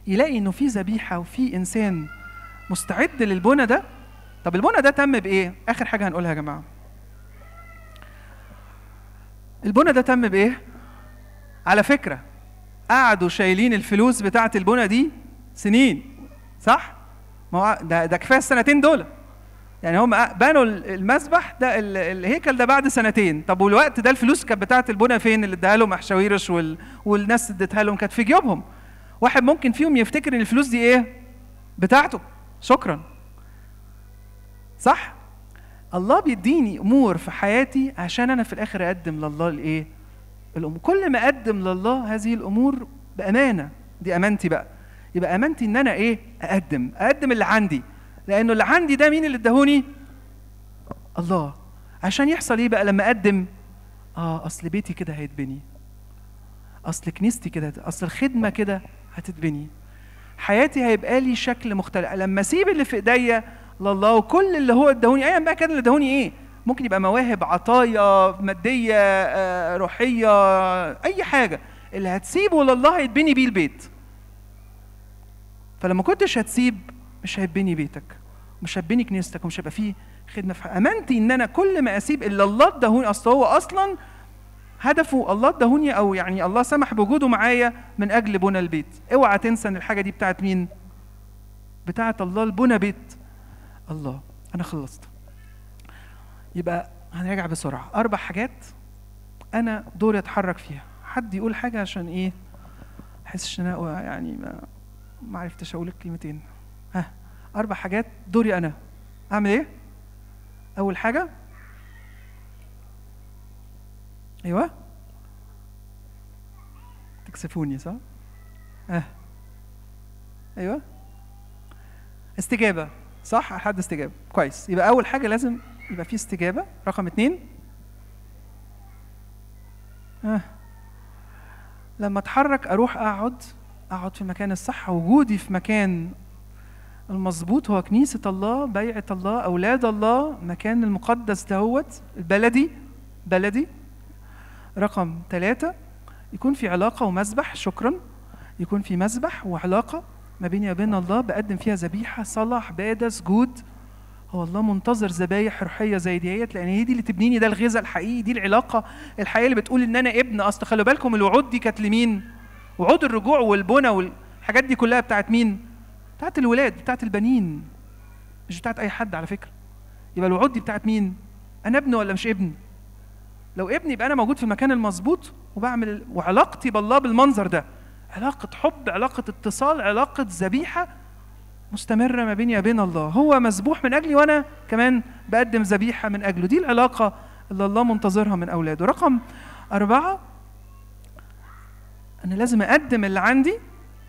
يلاقي إنه في ذبيحة وفي إنسان مستعد للبنى ده، طب البنى ده تم بإيه؟ آخر حاجة هنقولها يا جماعة. البنى ده تم بإيه؟ على فكرة قعدوا شايلين الفلوس بتاعة البنى دي سنين، صح؟ ده كفايه السنتين دول. يعني هم بنوا المذبح ده الهيكل ده بعد 2 سنين. طب والوقت ده الفلوس كانت بتاعه البنى فين؟ اللي اداها لهم احشاويرش والناس ادتها لهم كانت في جيوبهم. واحد ممكن فيهم يفتكر ان الفلوس دي ايه؟ بتاعته. شكرا. صح؟ الله بيديني امور في حياتي عشان انا في الاخر اقدم لله الايه؟ الامور. كل ما اقدم لله هذه الامور بامانه، دي امانتي بقى. يبقى امانتي ان انا ايه؟ اقدم اللي عندي، لانه اللي عندي ده مين اللي اداهوني؟ الله. عشان يحصل ايه بقى لما اقدم؟ اصل بيتي كده هيتبني، اصل كنيستي كده، اصل الخدمه كده هتتبني، حياتي هيبقى لي شكل مختلف لما اسيب اللي في ايديا لله، وكل اللي هو اداهوني ايا بقى كان اللي اداهوني ايه، ممكن يبقى مواهب، عطايا ماديه، روحيه، اي حاجه، اللي هتسيبه لله هيتبني بيه البيت. فلما كنتش هتسيب مش هيبني بيتك، مش هيبني كنيستك، ومش هيبقى فيه خدمه في حق. امانتي ان انا كل ما اسيب اللي الله اداهوني، اصل هو اصلا هدفه الله اداهوني، او يعني الله سمح بوجوده معايا من اجل بنى البيت. اوعى تنسى ان الحاجه دي بتاعت مين؟ بتاعت الله، البنى بيت الله. انا خلصت. يبقى هنرجع بسرعه 4 حاجات انا دوري اتحرك فيها. حد يقول حاجه عشان ايه؟ ما احسش ان انا يعني ما عرفتش اقول لك كلمتين. 4 حاجات دوري انا اعمل ايه. اول حاجه، ايوه تكسفوني صح، ايوه استجابه، صح، حد استجابه كويس. يبقى اول حاجه لازم يبقى في استجابه. رقم 2 لما اتحرك اروح اقعد في المكان الصح. وجودي في مكان المظبوط هو كنيسة الله، بيعة الله، أولاد الله، مكان المقدس دهوت البلدي بلدي. رقم 3 يكون في علاقة ومسبح، شكرا، يكون في مسبح وعلاقة ما بيني وبين الله، بقدم فيها ذبيحة صلاح عبادة سجود. هو الله منتظر ذبايح روحية زي ديت، لأن هي دي اللي تبنيني، ده الغذاء الحقيقي، دي العلاقة الحقيقية اللي بتقول إن أنا ابن. أصل خلوا بالكم الوعود دي كانت لمين؟ وعود الرجوع والبنى والحاجات دي كلها بتاعت مين؟ بتاعت الولاد، بتاعت البنين، مش بتاعت أي حد على فكرة. يبقى الوعود دي بتاعت مين؟ أنا ابن ولا مش ابن؟ لو ابني يبقى أنا موجود في المكان المظبوط وبعمل، وعلاقتي بالله بالمنظر ده، علاقة حب، علاقة اتصال، علاقة ذبيحة مستمرة ما بيني وبين الله. هو مذبوح من أجلي وأنا كمان بقدم ذبيحة من أجله. دي العلاقة اللي الله منتظرها من أولاده. رقم 4 أنا لازم أقدم اللي عندي،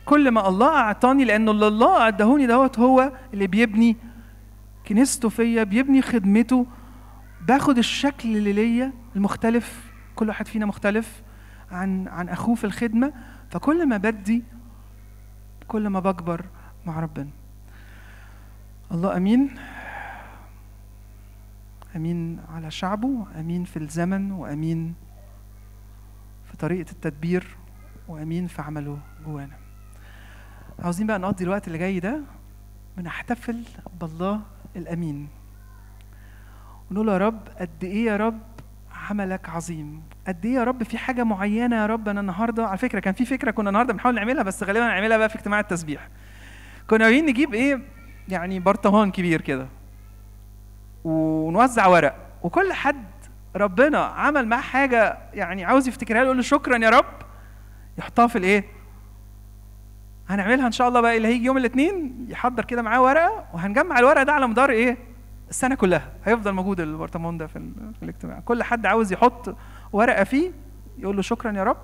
كل ما الله أعطاني، لأنه اللي الله أدهوني دوت هو اللي بيبني كنيسته فيا، بيبني خدمته، باخد الشكل اللي ليا المختلف. كل واحد فينا مختلف عن أخوه في الخدمة، فكل ما بدي كل ما بكبر مع ربنا. الله أمين، أمين على شعبه، أمين في الزمن، وأمين في طريقة التدبير، وأمين في عمله جوانا. عاوزين بقى نقضي الوقت اللي جاي ده بنحتفل بالله الأمين، ونقول يا رب قد إيه يا رب عملك عظيم، قد إيه يا رب في حاجة معينة يا رب. أنا النهاردة على فكرة كان في فكرة كنا النهاردة بنحاول نعملها، بس غالبا نعملها بقى في اجتماع التسبيح. كنا عايزين نجيب إيه يعني برطمان كبير كده ونوزع ورق، وكل حد ربنا عمل معاه حاجة يعني عاوز يفتكرها يقول له شكرا يا رب، يحطها في الإيه. هنعملها إن شاء الله بقى اللي هيجي يوم الاثنين يحضر كده معاه ورقة، وهنجمع الورقة ده على مدار إيه السنة كلها، هيفضل موجود البرطمان ده في الاجتماع. كل حد عاوز يحط ورقة فيه يقول له شكرا يا رب.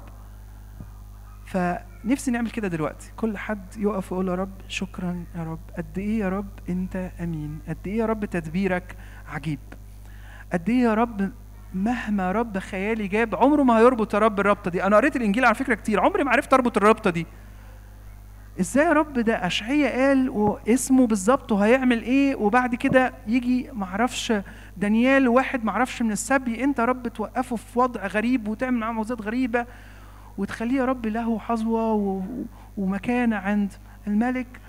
فنفسي نعمل كده دلوقتي، كل حد يقف ويقول يا رب شكرا يا رب، قد إيه يا رب أنت أمين، قد إيه يا رب تدبيرك عجيب، قد إيه يا رب مهما رب خيالي جاب عمره ما هيربط يا رب الرابطة دي. أنا قريت الإنجيل على فكرة كتير، عمري ما عرفت أربط الرابطة دي ازاي يا رب. ده أشعياء قال واسمه بالظبط وهيعمل ايه، وبعد كده يجي معرفش دانيال واحد معرفش من السبي، انت يا رب توقفه في وضع غريب وتعمل معاه معجزات غريبه وتخليه يا رب له حظوه ومكانه عند الملك،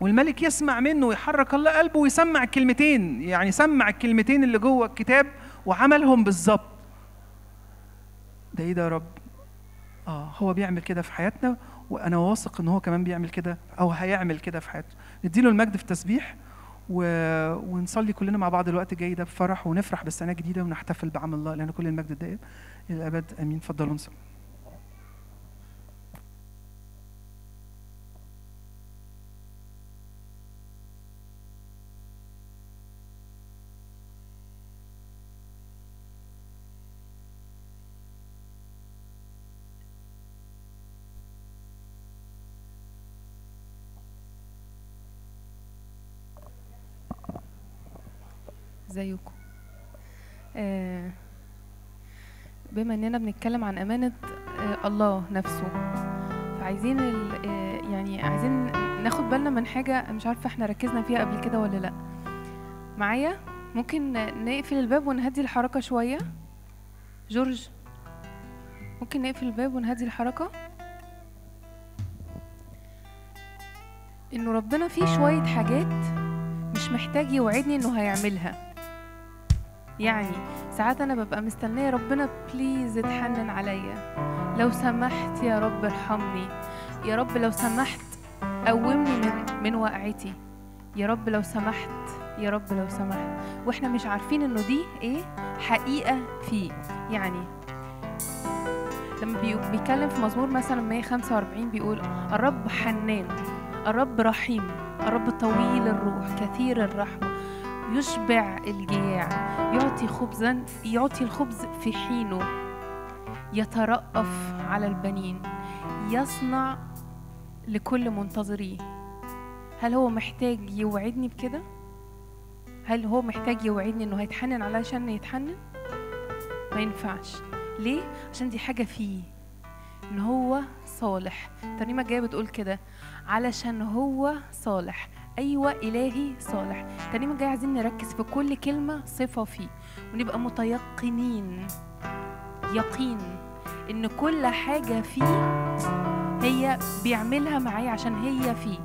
والملك يسمع منه ويحرك الله قلبه ويسمع الكلمتين، يعني سمع الكلمتين اللي جوه الكتاب وعملهم بالظبط. ده ايه ده يا رب؟ هو بيعمل كده في حياتنا، وأنا واثق إن هو كمان بيعمل كده أو هيعمل كده في حياته. نديله المجد في التسبيح ونصلي كلنا مع بعض الوقت الجاي ده بفرح، ونفرح بالسنة الجديدة ونحتفل بعمل الله، لأن كل المجد الدائم إلى الأبد. آمين. اتفضلوا نصلي. زيكم. بما اننا بنتكلم عن امانه الله نفسه، فعايزين يعني عايزين ناخد بالنا من حاجه مش عارفه احنا ركزنا فيها قبل كده ولا لا. معايا؟ ممكن نقفل الباب ونهدي الحركه شويه. جورج ممكن نقفل الباب ونهدي الحركه، انه ربنا فيه شويه حاجات مش محتاج يوعدني انه هيعملها. يعني ساعات انا ببقى مستنيه ربنا بليز اتحنن عليا، لو سمحت يا رب ارحمني، يا رب لو سمحت قومني من وقعتي، يا رب لو سمحت، يا رب لو سمحت، واحنا مش عارفين انه دي ايه حقيقه فيه. يعني لما بيتكلم في مزمور مثلا 145 بيقول الرب حنان، الرب رحيم، الرب طويل الروح كثير الرحمه، يشبع الجياع، يعطي الخبز في حينه، يترأف على البنين، يصنع لكل منتظريه. هل هو محتاج يوعدني بكده؟ هل هو محتاج يوعدني انه هيتحنن علشان يتحنن؟ ما ينفعش. ليه؟ عشان دي حاجه فيه، ان هو صالح. الترنيمه الجايه بتقول كده، علشان هو صالح أيوة إلهي صالح. الترنيمة الجاية عايزين نركز في كل كلمة صفة فيه، ونبقى متيقنين يقين إن كل حاجة فيه هي بيعملها معايا عشان هي فيه.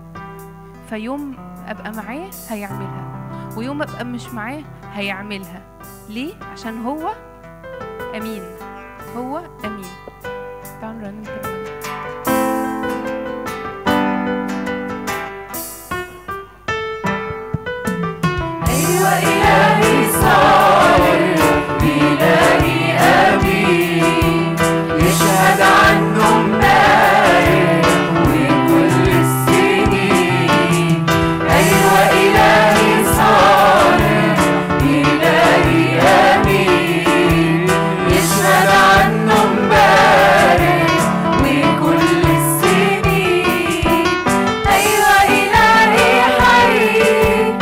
فيوم أبقى معاه هيعملها، ويوم أبقى مش معاه هيعملها. ليه؟ عشان هو أمين، هو أمين. تعالوا نرنم كده. أيوة إلهي صالح، إلهي أمين، يشهد عنه مالك وكل السنين. أيوة إلهي صالح، إلهي أمين، يشهد عنه مالك وكل السنين. أيوة إلهي حي،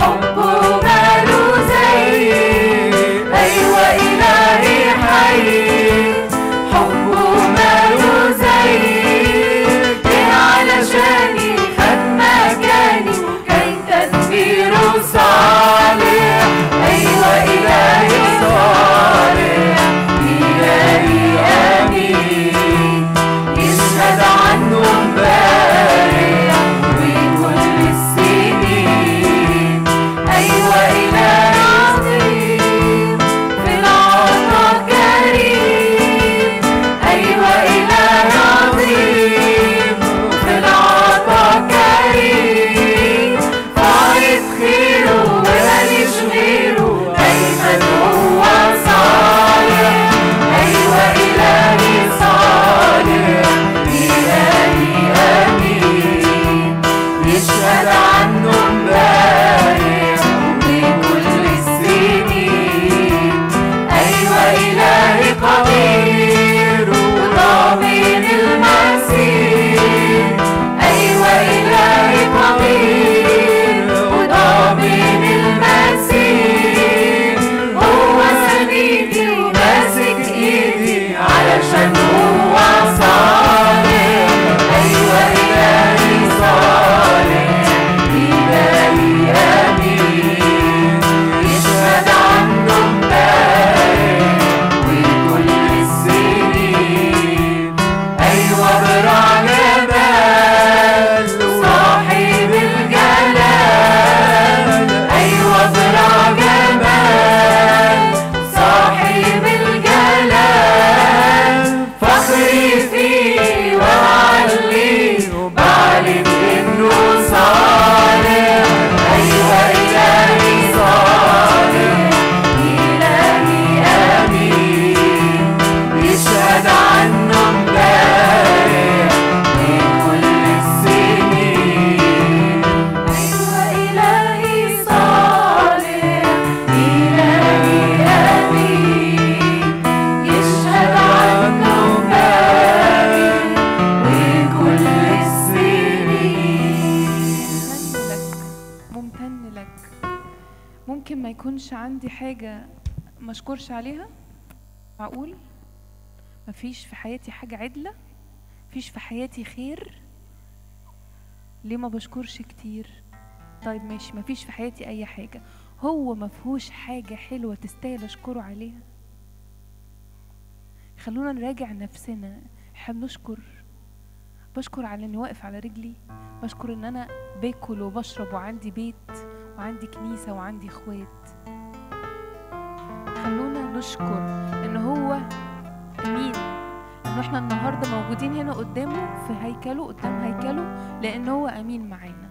حبه ماله زي. أيوة إلهي حي، مشكورش عليها. معقول مفيش في حياتي حاجة عدلة، مفيش في حياتي خير، ليه ما بشكرش كتير؟ طيب ماشي، مفيش في حياتي أي حاجة، هو مفهوش حاجة حلوة تستاهل أشكره عليها؟ خلونا نراجع نفسنا، احنا بنشكر؟ بشكر على إني واقف على رجلي، بشكر إن أنا باكل وبشرب وعندي بيت وعندي كنيسة وعندي إخوات. خلونا نشكر ان هو امين، ان احنا النهارده موجودين هنا قدامه في هيكله، قدام هيكله، لان هو امين معانا.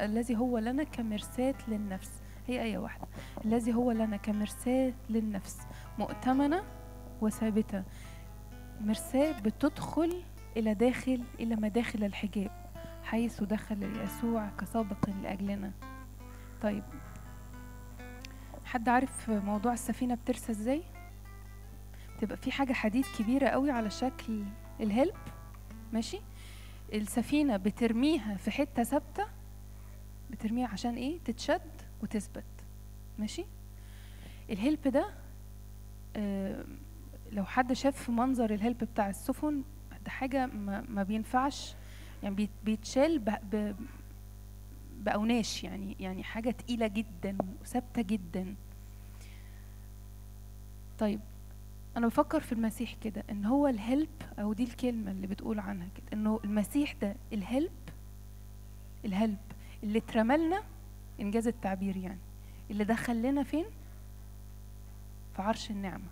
الذي هو لنا كمرساة للنفس، هي آية واحدة، الذي هو لنا كمرساة للنفس مؤتمنة وثابتة، مرساة بتدخل إلى داخل إلى مداخل الحجاب حيث دخل يسوع كسابق لأجلنا. طيب، حد عارف موضوع السفينة بترسى ازاي؟ بتبقى في حاجة حديد كبيرة قوي على شكل الهلب، ماشي؟ السفينة بترميها في حتة ثابتة، بترميها عشان ايه؟ تتشد وتثبت، ماشي؟ الهلب ده لو حد شاف منظر الهلب بتاع السفن ده حاجة ما بينفعش، يعني بيتشال بأوناش، يعني حاجة تقيلة جدا وثابتة جدا. طيب، أنا بفكر في المسيح كده، إن هو الهلب، أو دي الكلمة اللي بتقول عنها كده، إنه المسيح ده الهلب اللي اترملنا، إنجاز التعبير يعني، اللي دخل لنا فين؟ في عرش النعمة،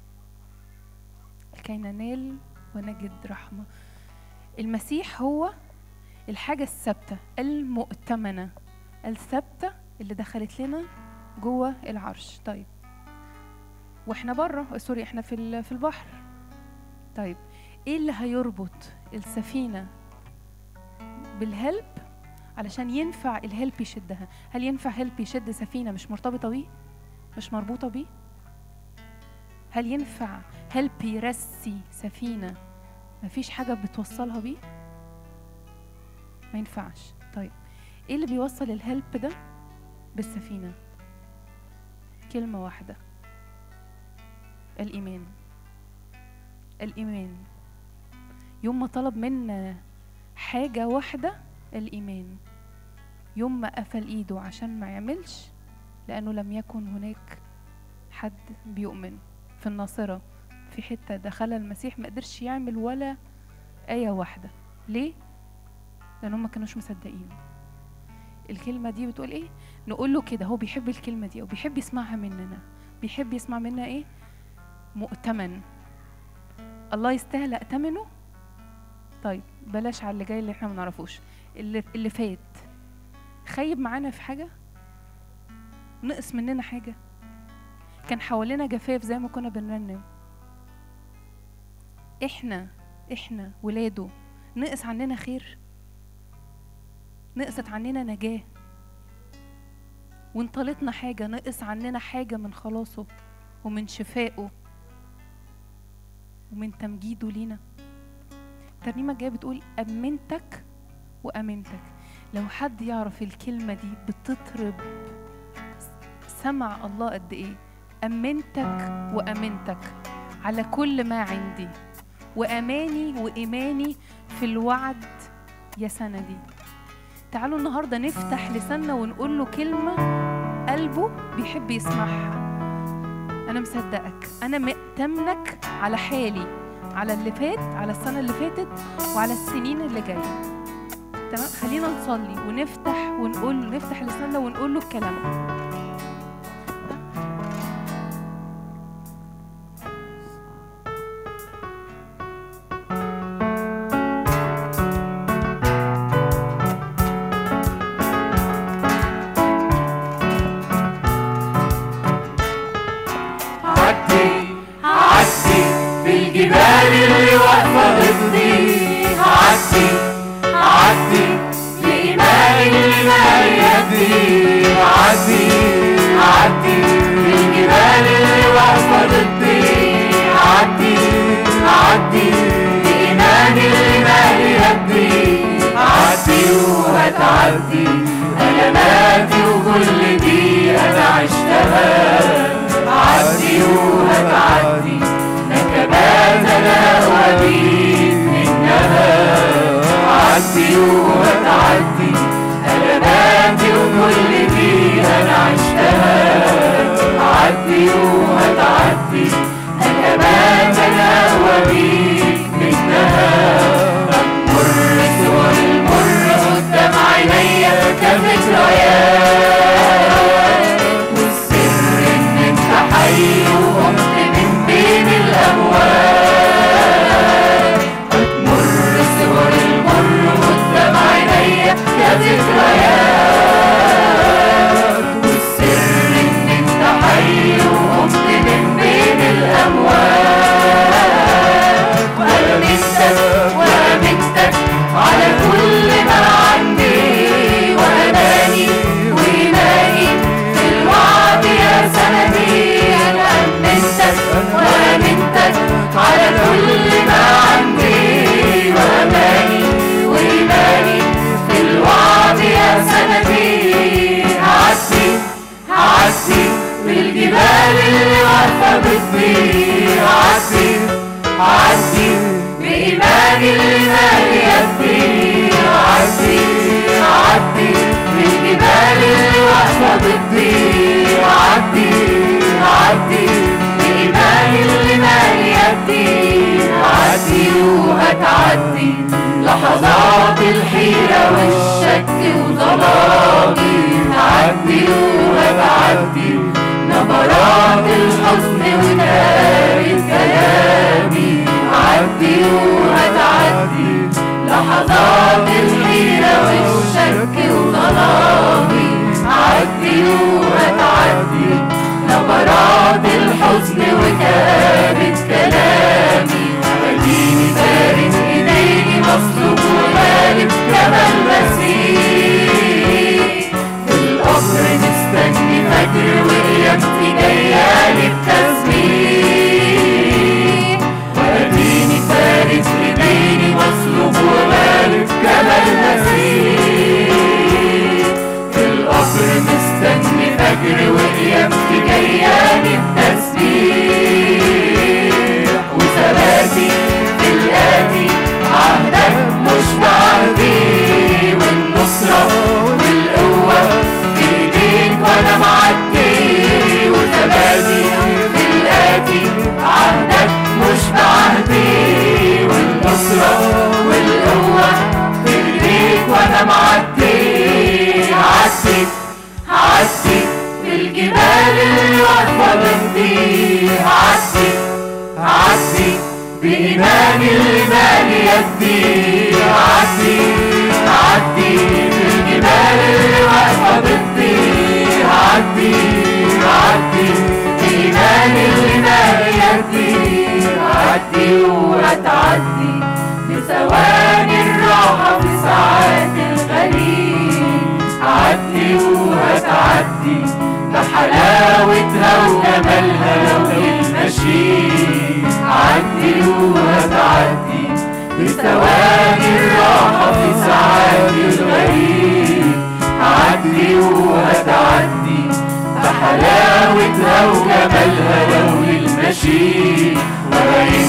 لكي ننال ونجد رحمة. المسيح هو الحاجة الثابتة المؤتمنة الثابتة اللي دخلت لنا جوه العرش. طيب، واحنا بره، سوري، احنا في البحر. طيب، ايه اللي هيربط السفينة بالهلب علشان ينفع الهلب يشدها؟ هل ينفع هلب يشد سفينة مش مرتبطة بيه؟ مش مربوطة بيه؟ هل ينفع هلب يرسي سفينة مفيش حاجة بتوصلها بيه؟ ما ينفعش. طيب، ايه اللي بيوصل الهلب ده بالسفينة؟ كلمة واحدة، الإيمان. الإيمان، يوم ما طلب منا حاجة واحدة، الإيمان. يوم ما قفل إيده عشان ما يعملش، لأنه لم يكن هناك حد بيؤمن. في الناصرة في حتة دخل المسيح ما قدرش يعمل ولا آية واحدة. ليه؟ لأنهم ما كانوش مصدقين. الكلمة دي بتقول إيه؟ نقول له كده، هو بيحب الكلمة دي وبيحب يسمعها مننا. بيحب يسمع مننا إيه؟ مؤتمن. الله يستاهل أأتمنه؟ طيب بلاش على اللي جاي اللي إحنا ما نعرفوش، اللي فات. خيب معانا في حاجة؟ نقص مننا حاجة؟ كان حوالينا جفاف زي ما كنا بنرنم. إحنا ولاده نقص عننا خير؟ نقصت عننا نجاة؟ وانطلتنا حاجة؟ نقص عننا حاجة من خلاصه ومن شفائه ومن تمجيده لينا؟ الترنيمة الجاية بتقول أمنتك وأمنتك. لو حد يعرف الكلمة دي بتطرب سمع الله قد إيه. أمنتك وأمنتك على كل ما عندي، وأماني وإيماني في الوعد يا سندي. تعالوا النهاردة نفتح لساننا ونقول له كلمة قلبه بيحب يسمعها. أنا مصدقك، أنا مأتمنك على حالي، على اللي فات، على السنة اللي فاتت، وعلى السنين اللي جاية. تمام؟ خلينا نصلي ونفتح ونقول، نفتح لساننا ونقول له الكلام. في القصر نستني فجر وقيام في جاية للتسمية. واشبع ايديه، والنصرة والقوة في ايديك وانا معدي. عدي عدي بالجبال اللي واقفة جنبي، عدي عدي بإيمان اللي مالي يدي، عدي عدي بالجبال اللي واقفة جنبي، عدي عدي بإيمان اللي مالي يدي. عدي وهتعدي في ثواني الراحة في ساعات الغليل، عدي وهتعدي بحلاوتها وجمالها لو المشيت. عدي وهتعدي في ثواني الراحة في ساعات الغليل، عدي وهتعدي بحلاوتها وجمالها لو المشي. وإن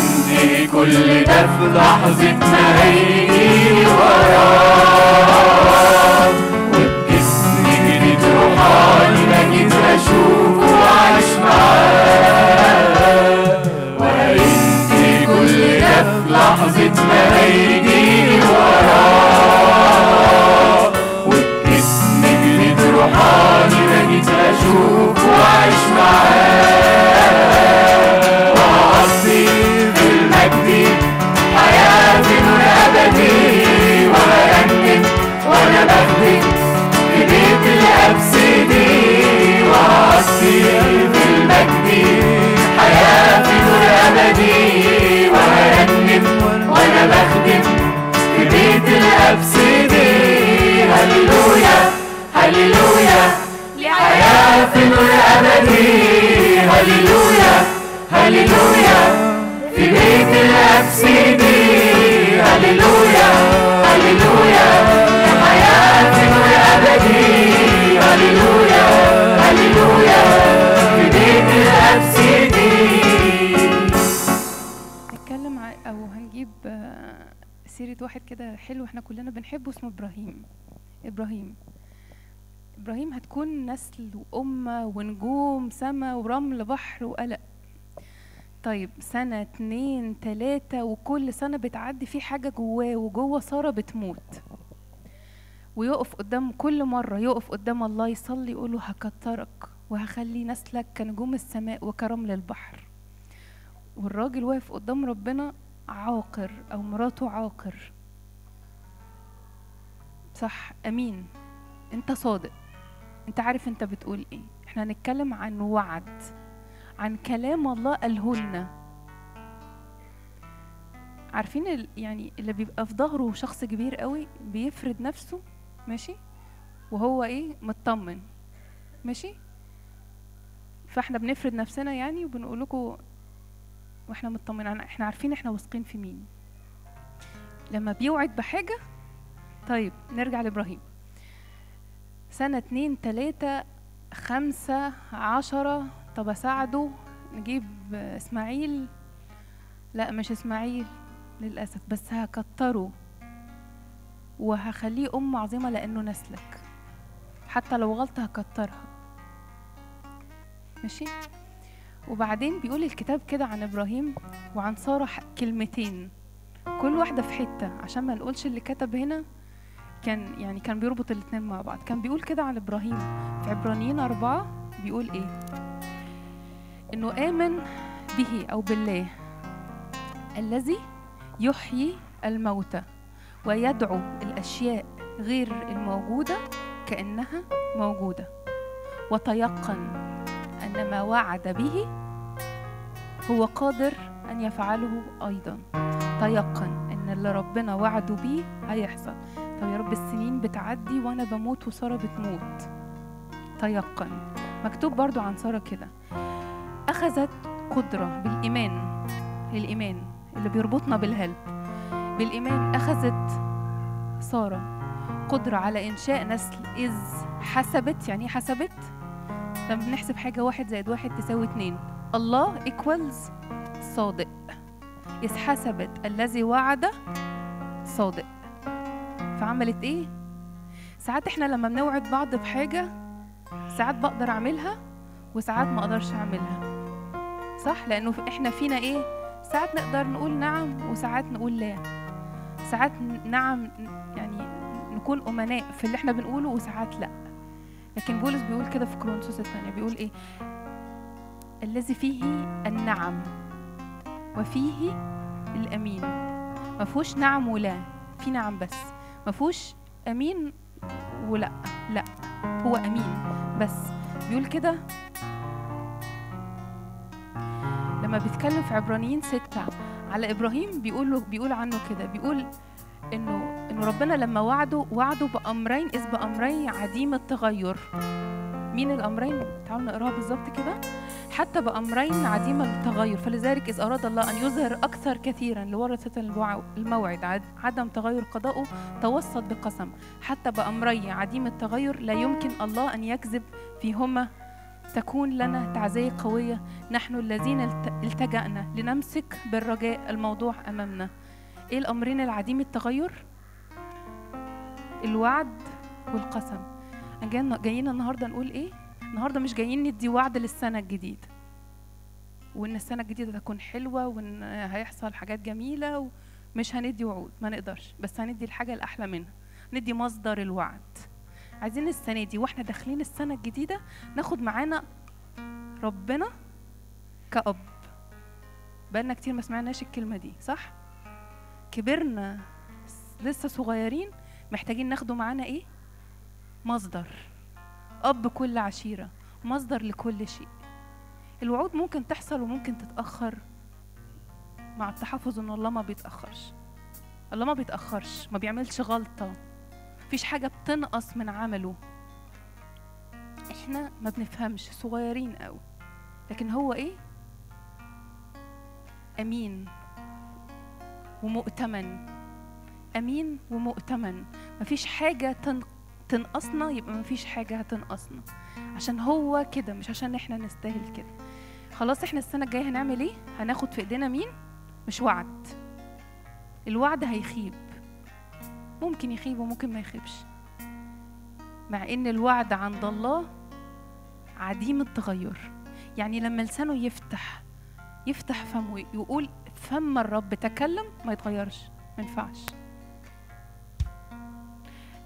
كل ده في لحظة ما هيجيلي وراك، وبجسمي جديد روحاني بجيت أشوفه وعايش معاك. وإن كل ده في لحظة ما هيجيلي وراك، وبجسمي جديد روحاني أشوف وعيش معاك. وأصلي في المجد حياتي دون أبدي، وأرنم وأنا بخدم في بيت الأبسدي. وأصلي في المجد حياتي دون أبدي، وأرنم وأنا بخدم في بيت الأبسدي. هللويا هللويا حياة في نور أبدي، هللويا هللويا في بيت الأبسيدي. هللويا هللويا حياة في نور أبدي، هللويا هللويا في بيت الأبسيدي. هنتكلم أو هنجيب سيرة واحد كده حلو احنا كلنا بنحبه اسمه إبراهيم. هتكون نسل وأمة ونجوم سما ورمل بحر وقلق. طيب سنة 2 3 وكل سنة بتعدي في حاجة جواه، وجوه سارة بتموت، ويقف قدام كل مرة يقف قدام الله يصلي يقوله هكترك وهخلي نسلك كنجوم السماء وكرمل البحر. والراجل واقف قدام ربنا عاقر أو مراته عاقر. صح أمين، أنت صادق، انت عارف انت بتقول ايه. احنا هنتكلم عن وعد، عن كلام الله قالهولنا. عارفين يعني اللي بيبقى في ظهره شخص كبير قوي بيفرد نفسه ماشي وهو ايه مطمن ماشي. فاحنا بنفرد نفسنا يعني وبنقول لكم واحنا مطمنين، احنا عارفين احنا واثقين في مين لما بيوعد بحاجه. طيب نرجع لابراهيم. سنة 2 3 5 10. طب اساعده نجيب اسماعيل. لا مش اسماعيل للأسف، بس هكتره وهخليه أم عظيمة لأنه نسلك، حتى لو غلط هكترها ماشي. وبعدين بيقول الكتاب كده عن إبراهيم وعن سارة كلمتين كل واحدة في حتة، عشان ما نقولش اللي كتب هنا كان يعني كان بيربط الاثنين مع بعض. كان بيقول كده عن إبراهيم في عبرانيين 4 بيقول إيه؟ إنه آمن به أو بالله الذي يحيي الموتى ويدعو الأشياء غير الموجودة كأنها موجودة، وتيقن أن ما وعد به هو قادر أن يفعله أيضا. تيقن إن اللي ربنا وعده به هيحصل. طب يا رب السنين بتعدي وانا بموت وساره بتموت. تيقن. مكتوب برضو عن ساره كده اخذت قدره بالايمان، الايمان اللي بيربطنا بالهلب. بالايمان اخذت ساره قدره على انشاء نسل، اذ حسبت. يعني حسبت لما بنحسب حاجه 1 زائد 1 تساوي 2. الله ايكوالز صادق. اذ حسبت الذي وعد صادق. فعملت ايه؟ ساعات احنا لما بنوعد بعض بحاجه ساعات بقدر اعملها وساعات ما اقدرش اعملها، صح؟ لانه احنا فينا ايه؟ ساعات نقدر نقول نعم وساعات نقول لا، ساعات نعم يعني نكون أمناء في اللي احنا بنقوله وساعات لا. لكن بولس بيقول كده في كورنثوس الثانية، بيقول ايه؟ الذي فيه النعم وفيه الأمين. ما فيهوش نعم ولا، في نعم بس، ما فيهوش أمين ولا، لا هو أمين بس. بيقول كده لما بيتكلم في عبرانيين 6 على إبراهيم، بيقول عنه كده، بيقول إنه ربنا لما وعده بأمرين، إذ بأمرين عديم التغير. مين الأمرين؟ تعالوا نقراها بالظبط كده. حتى بأمرين عديم التغير، فلذلك إذ أراد الله أن يظهر أكثر كثيرا لورثة الموعد عدم تغير قضاؤه، توسط بقسم. حتى بأمرين عديم التغير لا يمكن الله أن يكذب فيهما، تكون لنا تعزية قوية نحن الذين التجأنا لنمسك بالرجاء الموضوع أمامنا. إيه الأمرين العديم التغير؟ الوعد والقسم. جايين النهاردة نقول إيه؟ النهاردة مش جايين ندي وعد للسنة الجديدة، وإن السنة الجديدة تكون حلوة وإن هيحصل حاجات جميلة، مش هندي وعود، ما نقدرش، بس هندي الحاجة الأحلى منها، ندي مصدر الوعد. عايزين السنة دي وإحنا داخلين السنة الجديدة ناخد معانا ربنا كأب. بقالنا كتير ما سمعناش الكلمة دي، صح؟ كبرنا لسه صغيرين، محتاجين ناخده معانا إيه؟ مصدر. أب كل عشيرة، مصدر لكل شيء. الوعود ممكن تحصل وممكن تتأخر، مع التحفظ إن الله ما بيتأخرش. الله ما بيتأخرش، ما بيعملش غلطة، مفيش حاجة بتنقص من عمله. إحنا ما بنفهمش، صغيرين قوي، لكن هو إيه؟ أمين ومؤتمن، أمين ومؤتمن. مفيش حاجة تنقصنا، يبقى مفيش حاجة هتنقصنا، عشان هو كده، مش عشان احنا نستاهل كده. خلاص احنا السنة الجاية هنعمل ايه؟ هناخد في ايدينا مين؟ مش وعد. الوعد هيخيب، ممكن يخيب وممكن ما يخيبش، مع ان الوعد عند الله عديم التغير. يعني لما لسانه يفتح فمه يقول فما الرب تكلم، ما يتغيرش، ما ينفعش.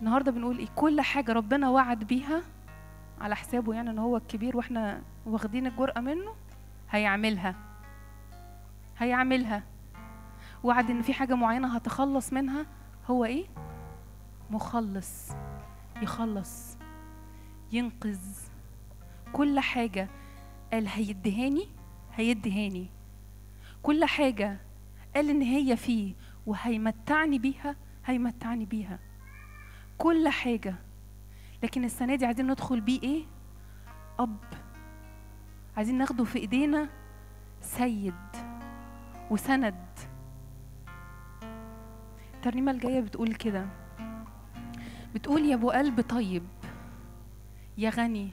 النهارده بنقول ايه؟ كل حاجه ربنا وعد بيها على حسابه، يعني ان هو الكبير واحنا واخدين الجرأه منه، هيعملها. وعد ان في حاجه معينه هتخلص منها، هو ايه؟ مخلص، يخلص، ينقذ. كل حاجه قال هيديهاني، هيديهاني. كل حاجه قال ان هي فيه وهيمتعني بيها، هيمتعني بيها. كل حاجة. لكن السنة دي عايزين ندخل بيه ايه؟ أب. عايزين ناخده في ايدينا سيد وسند. الترنيمة الجاية بتقول كده، بتقول يا ابو قلب طيب يا غني،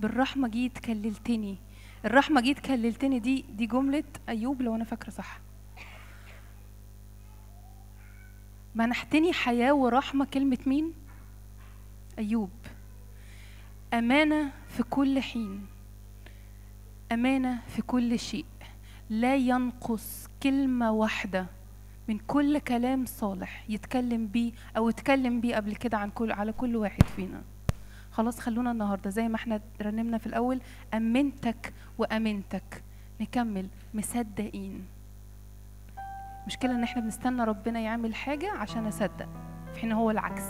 بالرحمة جيت كللتني. الرحمة جيت كللتني دي جملة أيوب لو أنا فاكرة صح. منحتني حياة ورحمة، كلمة مين؟ أيوب. أمانة في كل حين، أمانة في كل شيء، لا ينقص كلمة واحدة من كل كلام صالح يتكلم بيه أو اتكلم بيه قبل كده على كل واحد فينا. خلاص خلونا النهاردة زي ما احنا رنمنا في الأول، أمنتك وأمنتك، نكمل مصدقين. المشكلة ان احنا بنستنى ربنا يعمل حاجة عشان اصدق، في حين هو العكس،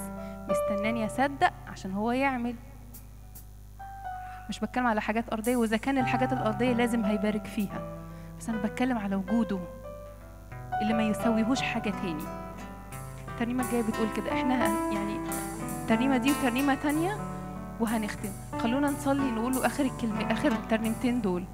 مستناني اصدق عشان هو يعمل. مش بتكلم على حاجات ارضية، واذا كان الحاجات الارضية لازم هيبارك فيها، بس انا بتكلم على وجوده اللي ما يسويهوش حاجة تاني. الترنيمة الجاية بتقول كده، احنا يعني الترنيمة دي وترنيمة تانية وهنختم. خلونا نصلي نقول له اخر الكلمة، اخر الترنيمتين دول.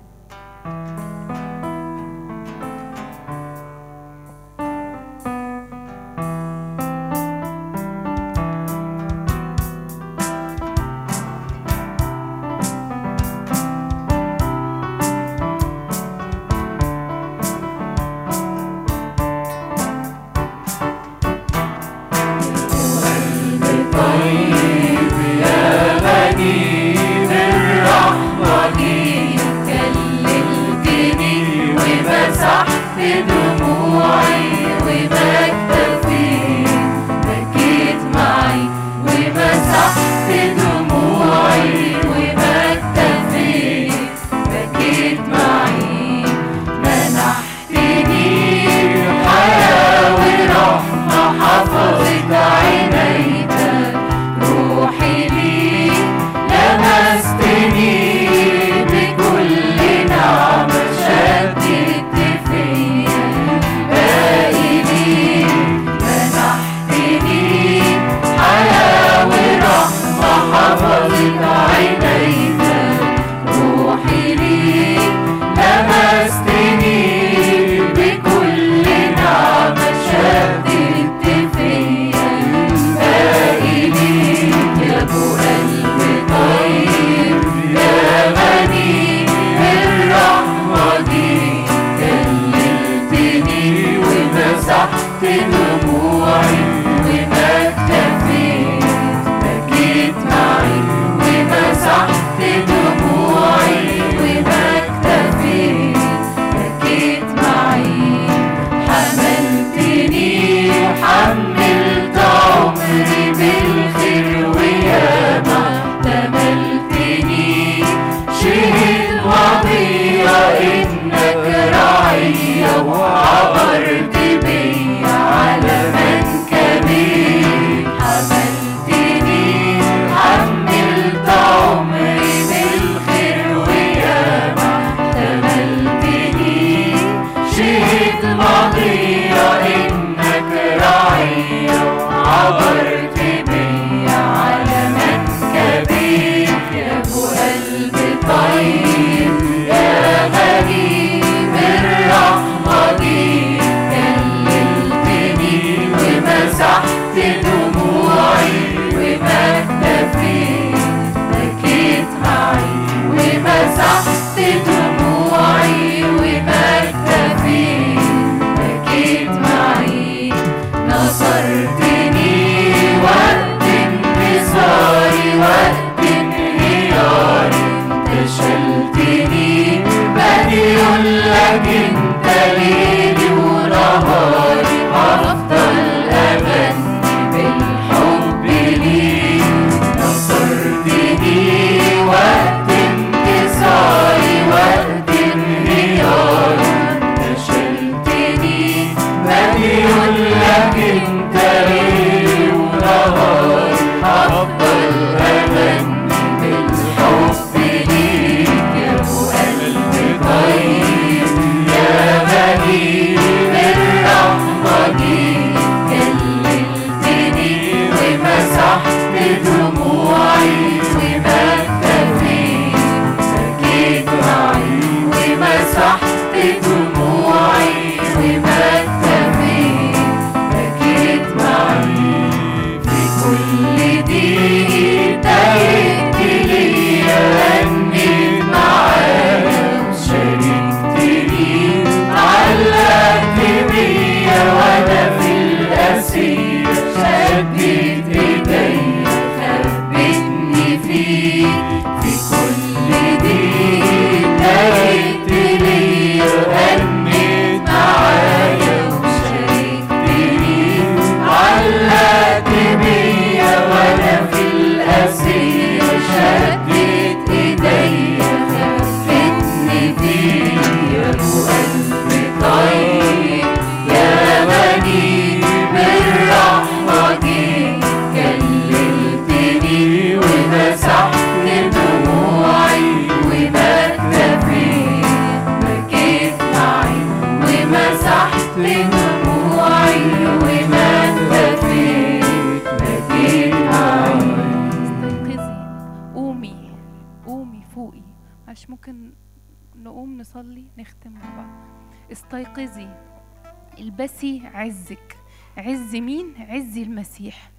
عزك، عز مين؟ عز المسيح.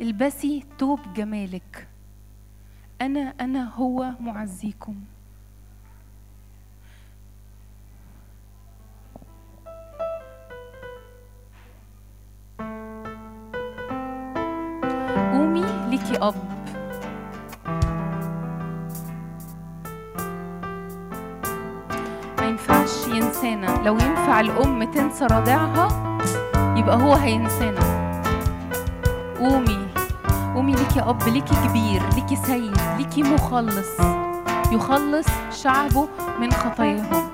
البسي ثوب جمالك. أنا هو معزيكم. قومي ليكي أب. مينفعش ينسانا. لو ينفع الأم تنسى رضيعها يبقى هو هينسانا. قومي قومي ليكي أب، ليكي كبير، ليكي سيد، ليكي مخلص يخلص شعبه من خطاياهم.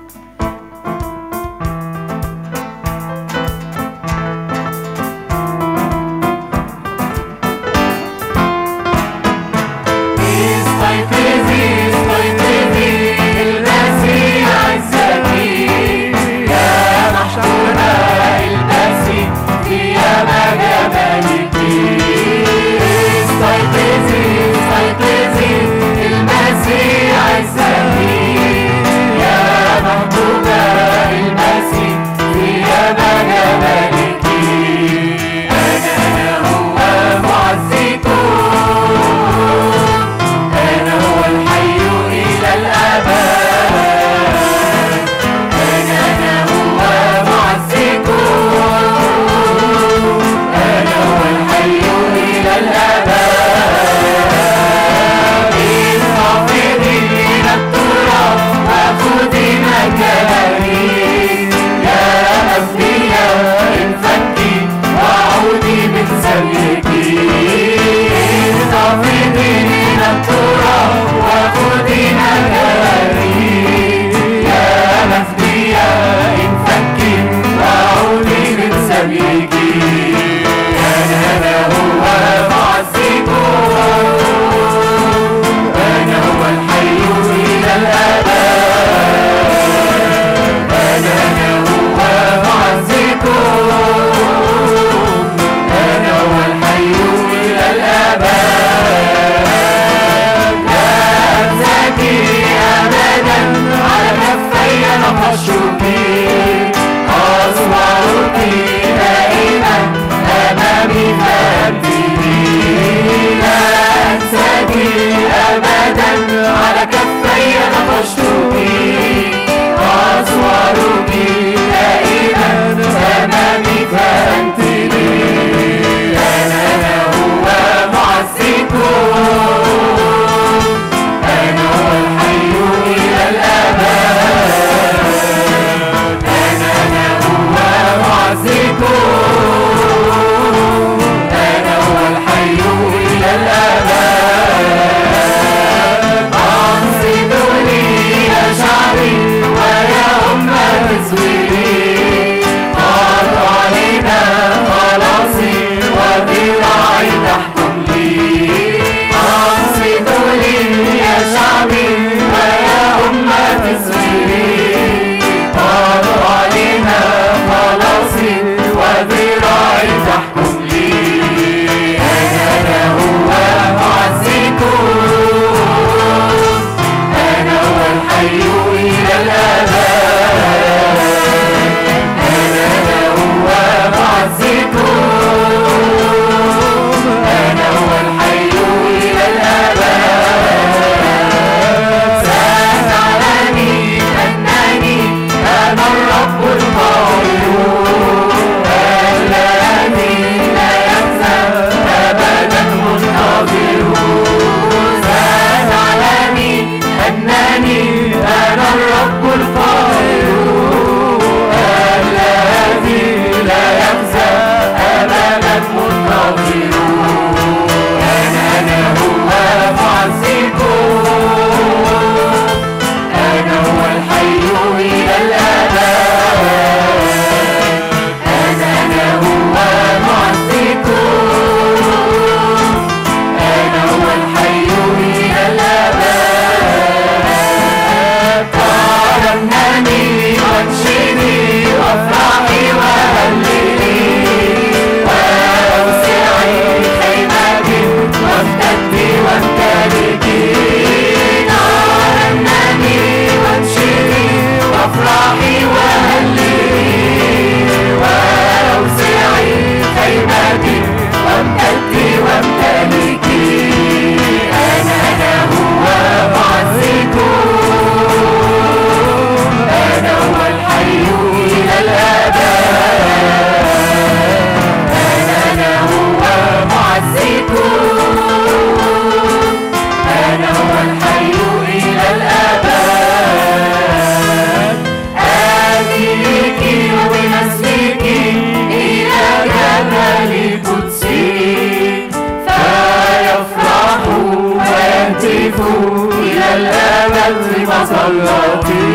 صلاتي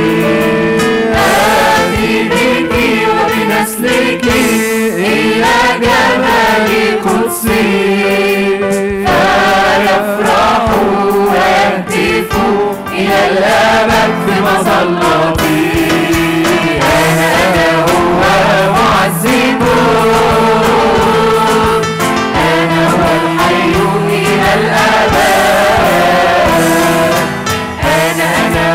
آتي بك وبنسلك إلى جمال قدسي، فيفرح ويهتف إلى الأبد في مصلاتي. أنا هو المعذب، أنا هو الحي إلى الأبد، أنا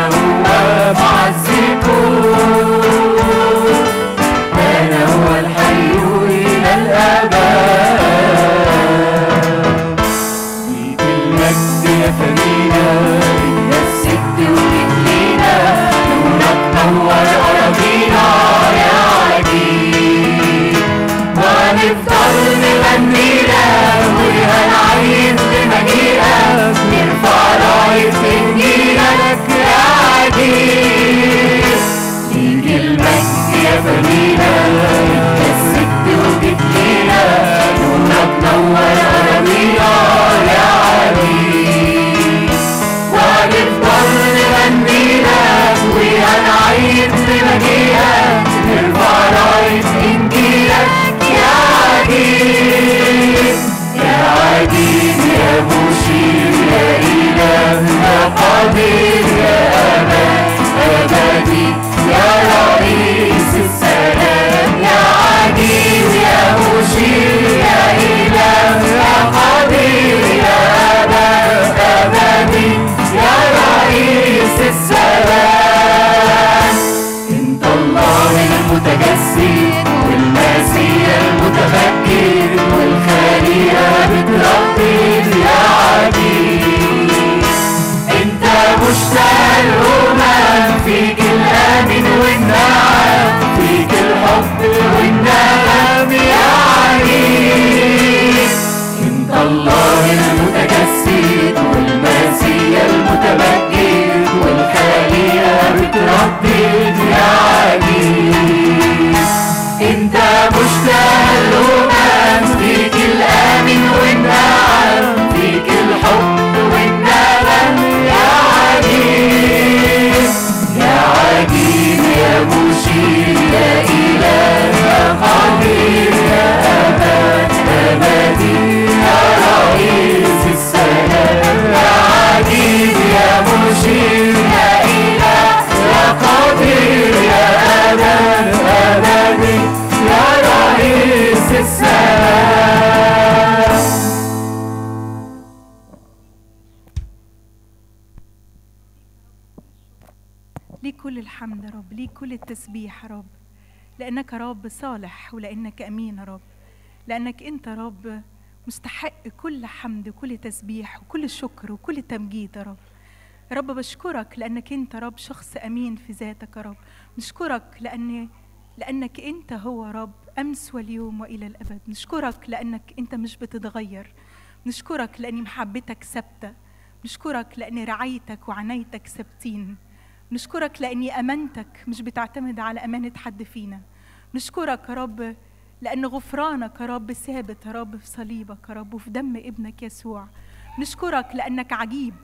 هو المعذب، أنا هو الحي إلى الأبد. ليك المجد يا ثمينة، إنك السد وجدينا، نورك نور أراضينا يا عجيب، ونفضل نغني لك ونعيد بمجيئك، نرفع راية إنجيلك يا عجيب. ليك المجد يا ثمينة، إنك السد وجدينا، نورك نور أراضينا يا عجيب، ونفضل نغني لك ونعيد بمجيئك، نرفع راية إنجيلك يا عجيب. يا عجيب يا مشير، يا إلهنا قدير، يا أمان أبدي، يا رئيس السلام، يا عجيب يا مشير، يا إلهنا قدير، يا أمان أبدي، يا رئيس السلام. انت الله المتجسد والمسيح المتفكر والخليقة بتردد يا عجيب. انت مشتاق الأمم، فيك الأمن والنعم، فيك الحب والنغم يا عجيب. انت الله المتجسد والمسيح المتفكر والخليقة بتردد يا عجيب. انت مشتاق الأمم، فيك الأمن والنعم، فيك الحب والنغم يا عجيب. يا عجيب يا مشير، يا إله قدير، يا أمان أبدي، يا رئيس السلام، يا عجيب يا مشير، يا إله قدير، يا أمان أبدي، يا رئيس السلام. ليك كل الحمد يا رب، ليك كل التسبيح يا رب، لأنك رب صالح ولأنك أمين يا رب، لأنك أنت رب مستحق كل حمد وكل تسبيح وكل شكر وكل تمجيد يا رب. يا رب بشكرك لأنك أنت رب شخص أمين في ذاتك يا رب، نشكرك لأنك أنت هو رب أمس واليوم وإلى الأبد، نشكرك لأنك أنت مش بتتغير، نشكرك لأن محبتك ثابتة، نشكرك لأن رعايتك وعنايتك ثابتين، نشكرك لأني أمانتك مش بتعتمد على أمانة حد فينا، نشكرك يا رب لأن غفرانك يا رب ثابت يا رب في صليبك يا رب وفي دم ابنك يسوع، نشكرك لأنك عجيب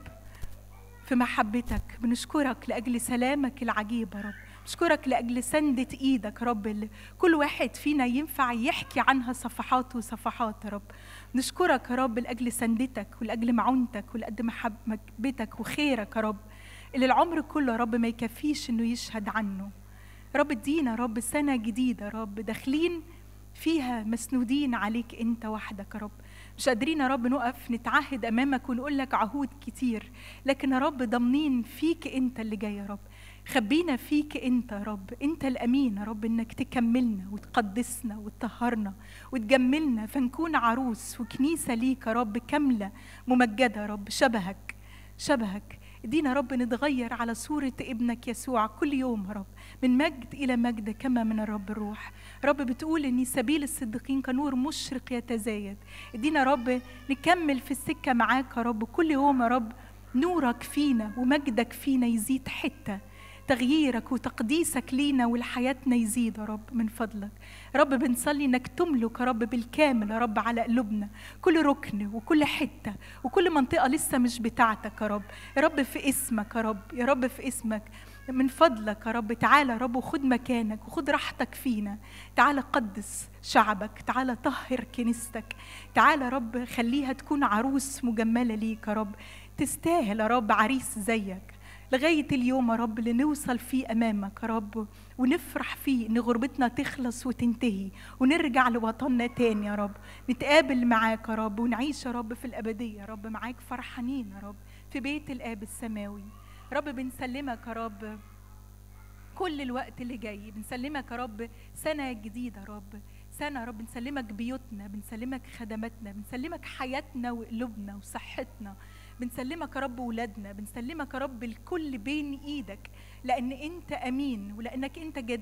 في محبتك، بنشكرك لأجل سلامك العجيب يا رب، نشكرك لأجل سندة إيدك يا رب اللي كل واحد فينا ينفع يحكي عنها صفحات وصفحات يا رب، نشكرك يا رب لأجل سندتك ولأجل معونتك ولأجل محبتك وخيرك يا رب اللي العمر كله يا رب ما يكفيش إنه يشهد عنه. رب ادينا رب سنة جديدة رب داخلين فيها مسنودين عليك أنت وحدك يا رب، مش قادرين يا رب نقف نتعهد أمامك ونقول لك عهود كتير، لكن يا رب ضامنين فيك أنت اللي جاي يا رب، خبينا فيك أنت يا رب، أنت الأمين يا رب إنك تكملنا وتقدسنا وتطهرنا وتجملنا فنكون عروس وكنيسة ليك يا رب كاملة ممجدة يا رب شبهك شبهك. ادينا يا رب نتغير على صورة ابنك يسوع كل يوم يا رب، من مجد إلى مجد كما من الرب الروح. رب بتقول إن سبيل الصديقين كنور مشرق يتزايد، ادينا يا رب نكمل في السكة معاك يا رب كل يوم يا رب، نورك فينا ومجدك فينا يزيد حتة تغييرك وتقديسك لينا ولحياتنا يزيد يا رب من فضلك. رب بنصلي انك تملك يا رب بالكامل يا رب على قلوبنا، كل ركن وكل حته وكل منطقه لسه مش بتاعتك يا رب. يا رب في اسمك يا رب، يا رب في اسمك من فضلك يا رب تعالى يا رب وخد مكانك وخد راحتك فينا. تعالى قدس شعبك، تعالى طهر كنيستك، تعالى يا رب خليها تكون عروس مجمله ليك يا رب. تستاهل يا رب عريس زيك لغاية اليوم يا رب اللي نوصل فيه أمامك يا رب ونفرح فيه إن غربتنا تخلص وتنتهي ونرجع لوطننا تاني يا رب، نتقابل معاك يا رب ونعيش يا رب في الأبدية يا رب معاك فرحانين يا رب في بيت الآب السماوي. رب بنسلمك يا رب كل الوقت اللي جاي، بنسلمك يا رب سنة جديدة يا رب، سنة يا رب بنسلمك بيوتنا، بنسلمك خدماتنا، بنسلمك حياتنا وقلوبنا وصحتنا، بنسلمك يا رب ولادنا، بنسلمك يا رب الكل بين ايدك، لان انت امين ولانك انت جديد.